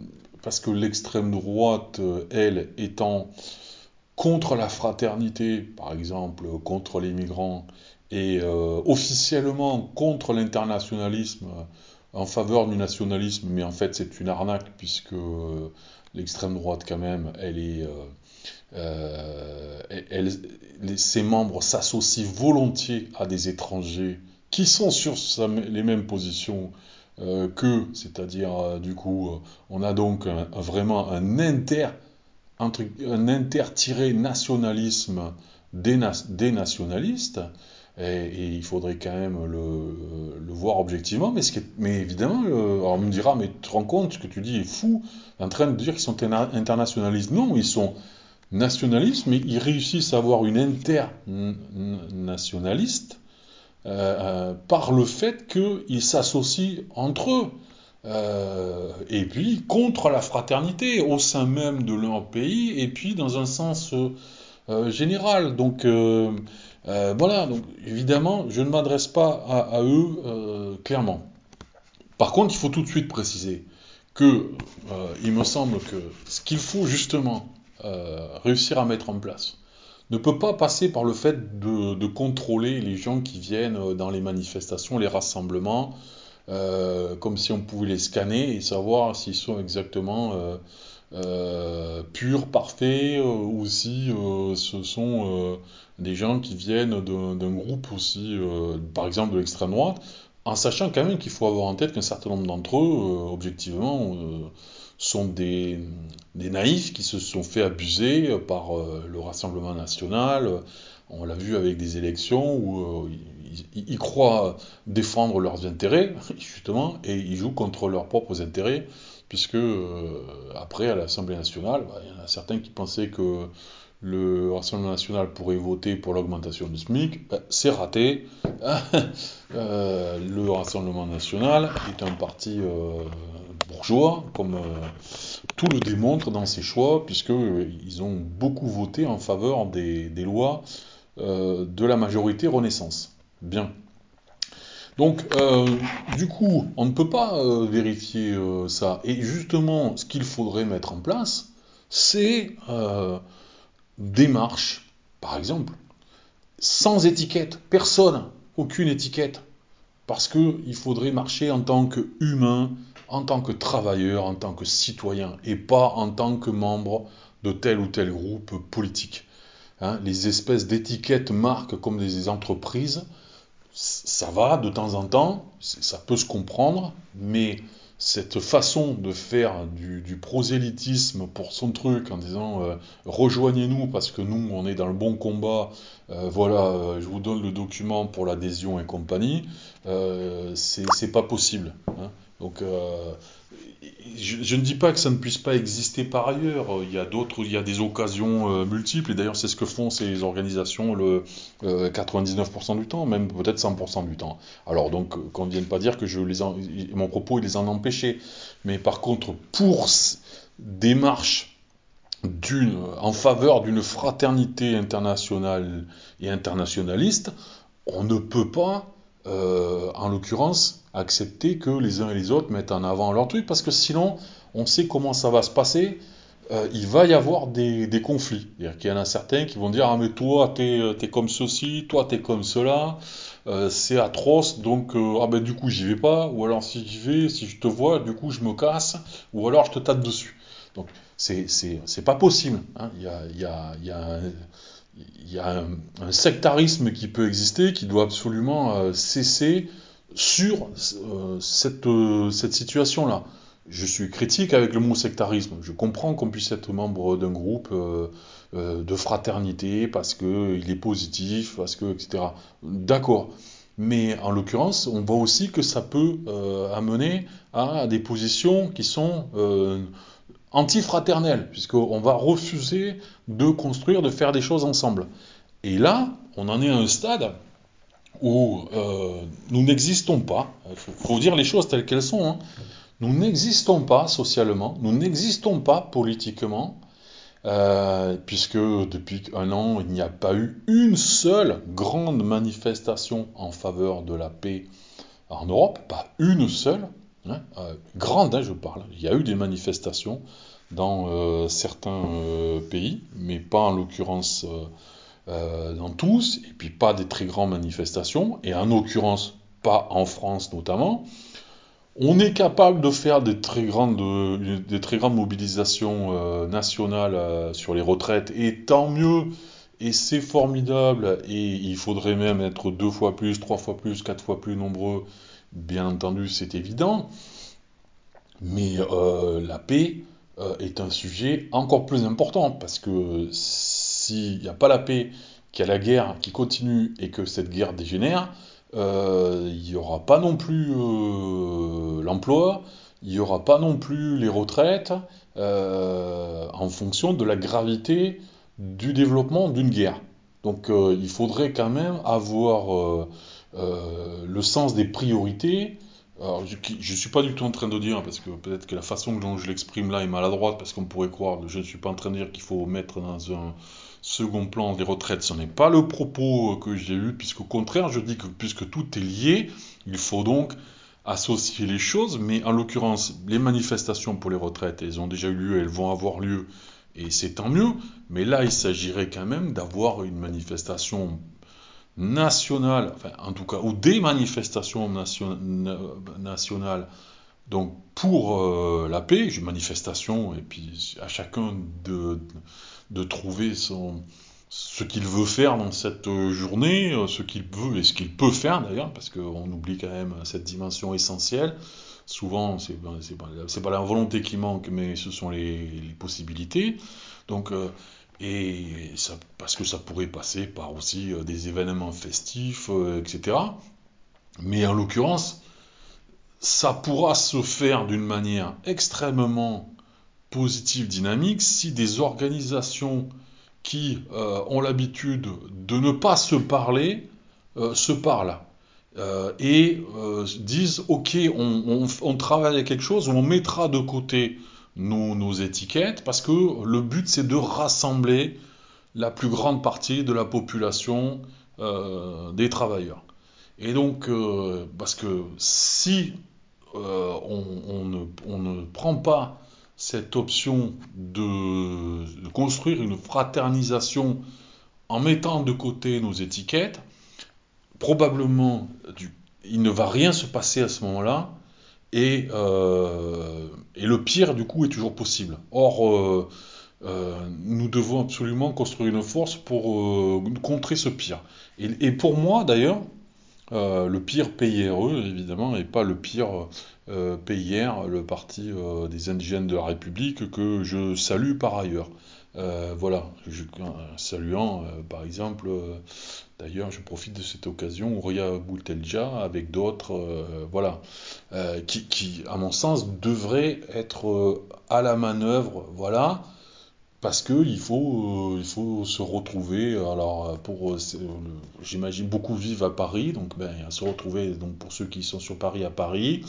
parce que l'extrême droite, elle, étant contre la fraternité, par exemple, contre les migrants, et euh, officiellement contre l'internationalisme en faveur du nationalisme, mais en fait c'est une arnaque puisque euh, l'extrême droite quand même, elle est, euh, euh, elle, elle, ses membres s'associent volontiers à des étrangers qui sont sur sa, les mêmes positions euh, qu'eux, c'est-à-dire euh, du coup euh, on a donc un, vraiment un inter un, truc, un inter-tiré nationalisme des, na- des nationalistes. Et, et il faudrait quand même le, le voir objectivement, mais, ce qui est, mais évidemment, le, on me dira, mais tu te rends compte, ce que tu dis est fou, en train de dire qu'ils sont internationalistes. Non, ils sont nationalistes, mais ils réussissent à avoir une internationaliste euh, par le fait qu'ils s'associent entre eux, euh, et puis contre la fraternité, au sein même de leur pays, et puis dans un sens euh, général. Donc... Euh, Euh, voilà, donc évidemment, je ne m'adresse pas à, à eux euh, clairement. Par contre, il faut tout de suite préciser que euh, il me semble que ce qu'il faut justement euh, réussir à mettre en place ne peut pas passer par le fait de, de contrôler les gens qui viennent dans les manifestations, les rassemblements, euh, comme si on pouvait les scanner et savoir s'ils sont exactement euh, euh, purs, parfaits, euh, ou si euh, ce sont... Euh, des gens qui viennent d'un, d'un groupe aussi, euh, par exemple de l'extrême droite, en sachant quand même qu'il faut avoir en tête qu'un certain nombre d'entre eux, euh, objectivement, euh, sont des, des naïfs qui se sont fait abuser par euh, le Rassemblement National. On l'a vu avec des élections où euh, ils, ils croient défendre leurs intérêts, justement, et ils jouent contre leurs propres intérêts, puisque euh, après, à l'Assemblée Nationale, bah, y en a certains qui pensaient que le Rassemblement National pourrait voter pour l'augmentation du SMIC, ben, c'est raté. euh, le Rassemblement National est un parti euh, bourgeois, comme euh, tout le démontre dans ses choix, puisqu'ils ont beaucoup voté en faveur des, des lois euh, de la majorité Renaissance. Bien. Donc, euh, du coup, on ne peut pas euh, vérifier euh, ça. Et justement, ce qu'il faudrait mettre en place, c'est... Euh, démarche, par exemple, sans étiquette, personne, aucune étiquette, parce qu'il faudrait marcher en tant qu'humain, en tant que travailleur, en tant que citoyen, et pas en tant que membre de tel ou tel groupe politique. Hein, les espèces d'étiquettes marques comme des entreprises, ça va de temps en temps, ça peut se comprendre, mais cette façon de faire du, du prosélytisme pour son truc en disant euh, rejoignez-nous parce que nous on est dans le bon combat, euh, voilà, euh, je vous donne le document pour l'adhésion et compagnie, euh, c'est, c'est pas possible. Hein. Donc euh, je, je ne dis pas que ça ne puisse pas exister par ailleurs, il y a d'autres, il y a des occasions euh, multiples, et d'ailleurs c'est ce que font ces organisations le euh, quatre-vingt-dix-neuf pour cent du temps, même peut-être cent pour cent du temps. Alors donc qu'on ne vienne pas dire que je les en, mon propos il les en empêchait, mais par contre pour démarche d'une, en faveur d'une fraternité internationale et internationaliste, on ne peut pas, euh, en l'occurrence, accepter que les uns et les autres mettent en avant leur truc, parce que sinon, on sait comment ça va se passer, euh, il va y avoir des, des conflits. C'est-à-dire qu'il y en a certains qui vont dire « Ah mais toi, t'es, t'es comme ceci, toi, t'es comme cela, euh, c'est atroce, donc euh, ah ben du coup, j'y vais pas, ou alors si j'y vais, si je te vois, du coup, je me casse, ou alors je te tape dessus. » Donc, c'est, c'est, c'est pas possible. Hein. Il y a, il y a, il y a un, il y a un, un sectarisme qui peut exister, qui doit absolument euh, cesser sur euh, cette, euh, cette situation-là. Je suis critique avec le mot sectarisme. Je comprends qu'on puisse être membre d'un groupe euh, euh, de fraternité parce qu'il est positif, parce que, et cetera. D'accord. Mais en l'occurrence, on voit aussi que ça peut euh, amener à des positions qui sont euh, anti-fraternelles, puisqu'on va refuser de construire, de faire des choses ensemble. Et là, on en est à un stade où euh, nous n'existons pas, il faut, faut dire les choses telles qu'elles sont, hein. Nous n'existons pas socialement, nous n'existons pas politiquement, euh, puisque depuis un an, il n'y a pas eu une seule grande manifestation en faveur de la paix en Europe, pas une seule, hein, euh, grande hein, je parle, il y a eu des manifestations dans euh, certains euh, pays, mais pas en l'occurrence... Euh, euh, dans tous, et puis pas des très grandes manifestations, et en l'occurrence pas en France notamment. On est capable de faire des très grandes, des très grandes mobilisations euh, nationales euh, sur les retraites, et tant mieux, et c'est formidable, et il faudrait même être deux fois plus, trois fois plus, quatre fois plus nombreux, bien entendu, c'est évident, mais euh, la paix euh, est un sujet encore plus important, parce que s'il n'y a pas la paix, qu'il y a la guerre qui continue, et que cette guerre dégénère, Euh, il n'y aura pas non plus euh, l'emploi, il n'y aura pas non plus les retraites euh, en fonction de la gravité du développement d'une guerre. Donc euh, il faudrait quand même avoir euh, euh, le sens des priorités. Alors, je ne suis pas du tout en train de dire, parce que peut-être que la façon dont je l'exprime là est maladroite, parce qu'on pourrait croire que je ne suis pas en train de dire qu'il faut mettre dans un second plan des retraites. Ce n'est pas le propos que j'ai eu, puisqu'au contraire, je dis que puisque tout est lié, il faut donc associer les choses, mais en l'occurrence, les manifestations pour les retraites, elles ont déjà eu lieu, elles vont avoir lieu, et c'est tant mieux, mais là, il s'agirait quand même d'avoir une manifestation nationale, enfin, en tout cas, ou des manifestations nation, nationales, donc pour euh, la paix, une manifestation, et puis à chacun de, de, de trouver son, ce qu'il veut faire dans cette journée, ce qu'il veut et ce qu'il peut faire d'ailleurs, parce qu'on oublie quand même cette dimension essentielle. Souvent, c'est, c'est, pas, c'est pas la volonté qui manque, mais ce sont les, les possibilités. Donc, euh, et ça, parce que ça pourrait passer par aussi des événements festifs, euh, et cetera. Mais en l'occurrence, ça pourra se faire d'une manière extrêmement positive, dynamique, si des organisations qui euh, ont l'habitude de ne pas se parler, euh, se parlent euh, et euh, disent « Ok, on, on, on travaille à quelque chose, on mettra de côté nos, nos étiquettes, parce que le but, c'est de rassembler la plus grande partie de la population euh, des travailleurs. » Et donc, euh, parce que si euh, on, on, ne, on ne prend pas cette option de, de construire une fraternisation en mettant de côté nos étiquettes, probablement, du, il ne va rien se passer à ce moment-là, et, euh, et le pire, du coup, est toujours possible. Or, euh, euh, nous devons absolument construire une force pour euh, contrer ce pire. Et, et pour moi, d'ailleurs, Euh, le pire P I R E, évidemment, et pas le pire euh, P I R, le parti euh, des indigènes de la République, que je salue par ailleurs. Euh, voilà, je, en saluant, euh, par exemple, euh, d'ailleurs, je profite de cette occasion, Ourya Boutelja, avec d'autres, euh, voilà, euh, qui, qui, à mon sens, devrait être euh, à la manœuvre, voilà, parce qu'il faut, euh, il faut se retrouver, alors pour, euh, le, j'imagine beaucoup vivent à Paris, donc ben, se retrouver donc, pour ceux qui sont sur Paris à Paris,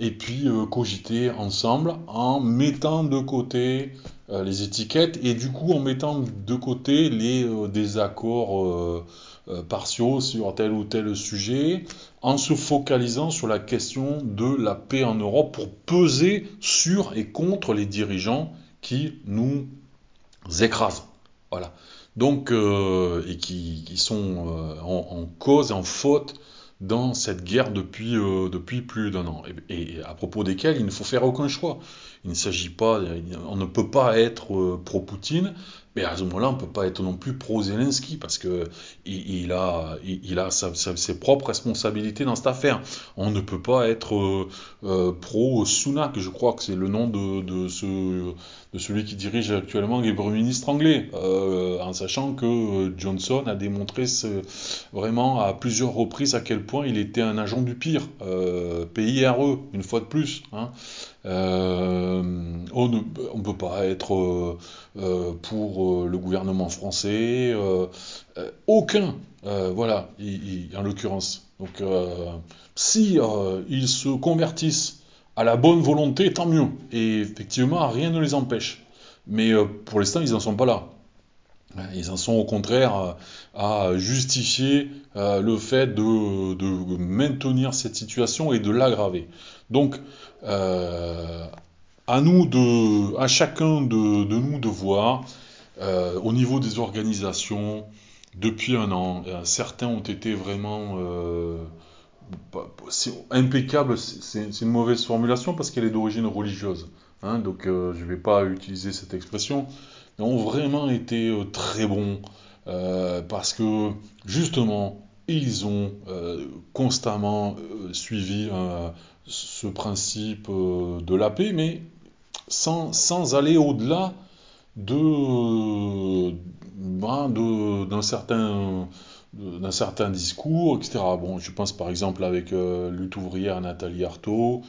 et puis euh, cogiter ensemble en mettant de côté euh, les étiquettes, et du coup en mettant de côté les euh, désaccords euh, euh, partiaux sur tel ou tel sujet, en se focalisant sur la question de la paix en Europe pour peser sur et contre les dirigeants qui nous écrasent, voilà. Donc, euh, et qui, qui sont euh, en, en cause, en faute dans cette guerre depuis, euh, depuis plus d'un an, et, et à propos desquels il ne faut faire aucun choix. Il ne s'agit pas, on ne peut pas être euh, pro-Poutine, mais à ce moment-là, on ne peut pas être non plus pro-Zelensky, parce que il, il a, il, il a sa, sa, ses propres responsabilités dans cette affaire. On ne peut pas être euh, euh, pro-Sunak, je crois que c'est le nom de, de, ce, de celui qui dirige actuellement les premiers ministres anglais, euh, en sachant que Johnson a démontré ce, vraiment à plusieurs reprises à quel point il était un agent du pire, euh, P I R E, une fois de plus, hein. Euh, on ne on peut pas être euh, euh, pour euh, le gouvernement français, euh, euh, aucun, euh, voilà, il, il, en l'occurrence. Donc, euh, si euh, ils se convertissent à la bonne volonté, tant mieux. Et effectivement, rien ne les empêche. Mais euh, pour l'instant, ils n'en sont pas là. Ils en sont au contraire à justifier le fait de, de maintenir cette situation et de l'aggraver. Donc, euh, à nous de, à chacun de, de nous de voir, euh, au niveau des organisations, depuis un an. Certains ont été vraiment euh, impeccables, c'est, c'est une mauvaise formulation parce qu'elle est d'origine religieuse, hein, donc euh, je ne vais pas utiliser cette expression, mais ont vraiment été euh, très bons, euh, parce que justement, ils ont euh, constamment euh, suivi euh, ce principe euh, de la paix, mais sans, sans aller au-delà de, ben de, d'un, certain, d'un certain discours, et cetera. Bon, je pense par exemple avec euh, Lutte Ouvrière, Nathalie Arthaud,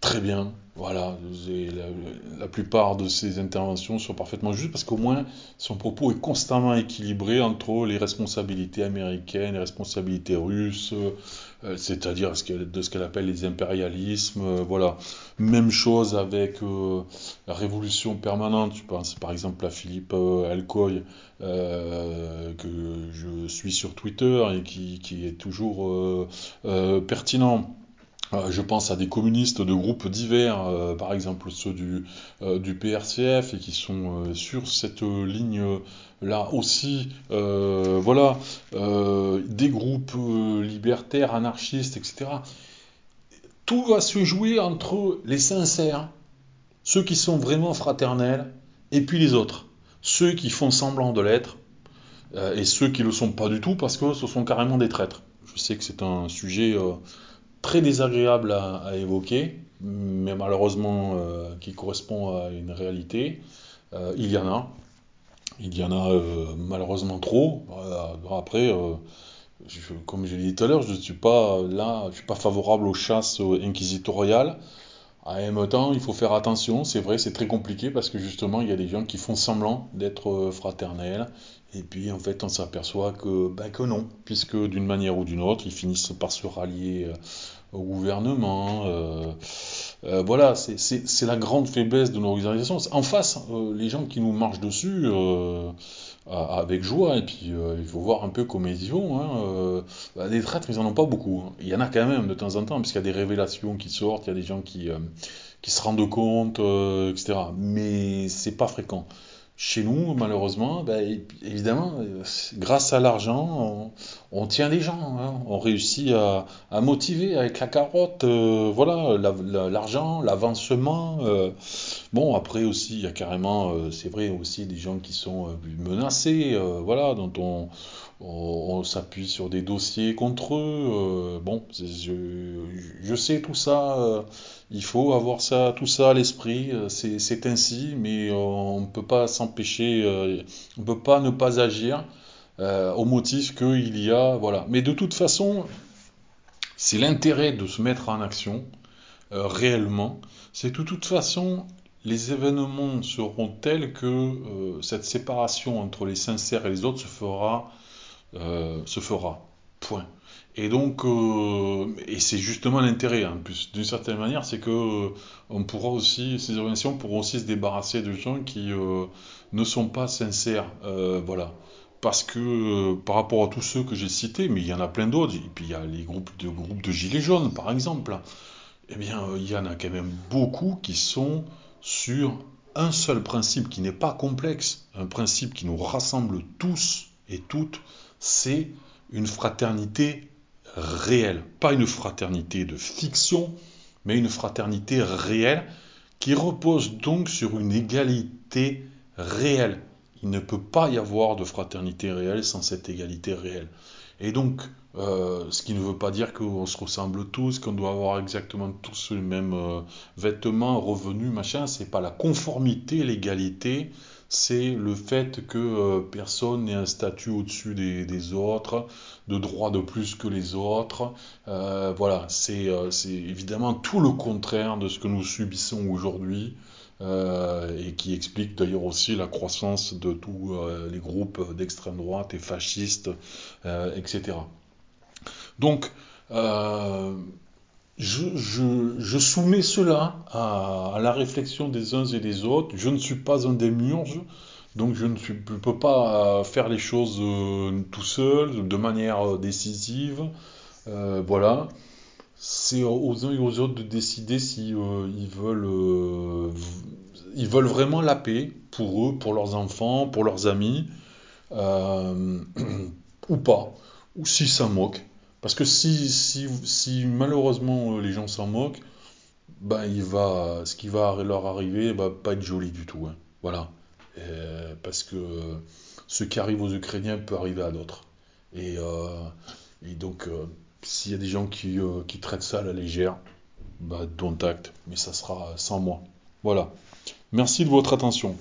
très bien, voilà, la, la plupart de ces interventions sont parfaitement justes, parce qu'au moins, son propos est constamment équilibré entre les responsabilités américaines, les responsabilités russes, euh, c'est-à-dire ce de ce qu'elle appelle les impérialismes, euh, voilà. Même chose avec euh, la révolution permanente, je pense par exemple à Philippe euh, Alcoy, euh, que je suis sur Twitter et qui, qui est toujours euh, euh, pertinent. Je pense à des communistes de groupes divers, euh, par exemple ceux du, euh, du P R C F, et qui sont euh, sur cette euh, ligne-là euh, aussi. Euh, voilà, euh, des groupes euh, libertaires, anarchistes, et cetera. Tout va se jouer entre les sincères, ceux qui sont vraiment fraternels, et puis les autres, ceux qui font semblant de l'être, euh, et ceux qui ne le sont pas du tout, parce que ce sont carrément des traîtres. Je sais que c'est un sujet... Euh, très désagréable à, à évoquer, mais malheureusement euh, qui correspond à une réalité. Euh, il y en a, il y en a euh, malheureusement trop. Euh, après, euh, je, comme je l'ai dit tout à l'heure, je ne suis pas là, je suis pas favorable aux chasses inquisitoriales. En même temps, il faut faire attention. C'est vrai, c'est très compliqué parce que justement, il y a des gens qui font semblant d'être fraternels. Et puis, en fait, on s'aperçoit que, ben, que non, puisque d'une manière ou d'une autre, ils finissent par se rallier euh, au gouvernement. Euh, euh, voilà, c'est, c'est, c'est la grande faiblesse de nos organisations. En face, euh, les gens qui nous marchent dessus, euh, avec joie, et puis euh, il faut voir un peu comment ils y vont. Hein, euh, ben, les traîtres, ils n'en ont pas beaucoup. Hein. Il y en a quand même de temps en temps, puisqu'il y a des révélations qui sortent, il y a des gens qui, euh, qui se rendent compte, euh, et cetera. Mais c'est pas fréquent. Chez nous, malheureusement, ben, évidemment, grâce à l'argent, on, on tient les gens. Hein. On réussit à, à motiver avec la carotte, euh, voilà, la, la, l'argent, l'avancement. Euh. Bon, après aussi, il y a carrément, euh, c'est vrai, aussi des gens qui sont euh, menacés, euh, voilà, dont on, on, on s'appuie sur des dossiers contre eux. Euh, bon, je, je sais tout ça. Euh, Il faut avoir ça, tout ça à l'esprit, c'est, c'est ainsi, mais on ne peut pas s'empêcher, on ne peut pas ne pas agir euh, au motif qu'il y a... voilà. Mais de toute façon, c'est l'intérêt de se mettre en action, euh, réellement, c'est que de toute façon, les événements seront tels que euh, cette séparation entre les sincères et les autres se fera, euh, se fera. Point. Et donc, euh, et c'est justement l'intérêt, hein. Plus, d'une certaine manière, c'est que euh, on pourra aussi, ces organisations pourront aussi se débarrasser de gens qui euh, ne sont pas sincères, euh, voilà. Parce que euh, par rapport à tous ceux que j'ai cités, mais il y en a plein d'autres, et puis il y a les groupes de groupes de gilets jaunes, par exemple. Eh bien, euh, il y en a quand même beaucoup qui sont sur un seul principe qui n'est pas complexe, un principe qui nous rassemble tous et toutes, c'est une fraternité réelle, pas une fraternité de fiction, mais une fraternité réelle qui repose donc sur une égalité réelle. Il ne peut pas y avoir de fraternité réelle sans cette égalité réelle. Et donc, euh, ce qui ne veut pas dire qu'on se ressemble tous, qu'on doit avoir exactement tous les mêmes euh, vêtements, revenus, machin, c'est pas la conformité, l'égalité, c'est le fait que euh, personne n'ait un statut au-dessus des, des autres, de droit de plus que les autres. Euh, voilà, c'est, euh, c'est évidemment tout le contraire de ce que nous subissons aujourd'hui, euh, et qui explique d'ailleurs aussi la croissance de tous euh, les groupes d'extrême droite et fascistes, euh, et cetera. Donc, euh, Je, je, je soumets cela à, à la réflexion des uns et des autres. Je ne suis pas un démiurge, donc je ne suis, je peux pas faire les choses euh, tout seul, de manière décisive. Euh, voilà. C'est aux uns et aux autres de décider si euh, ils veulent, euh, ils veulent vraiment la paix pour eux, pour leurs enfants, pour leurs amis. euh, ou pas, ou s'ils s'en moquent. Parce que si, si, si malheureusement les gens s'en moquent, ben, il va, ce qui va leur arriver va ben, pas être joli du tout. Hein. Voilà. Et, parce que ce qui arrive aux Ukrainiens peut arriver à d'autres. Et, euh, et donc, euh, s'il y a des gens qui, euh, qui traitent ça à la légère, bah, dont acte, mais ça sera sans moi. Voilà. Merci de votre attention.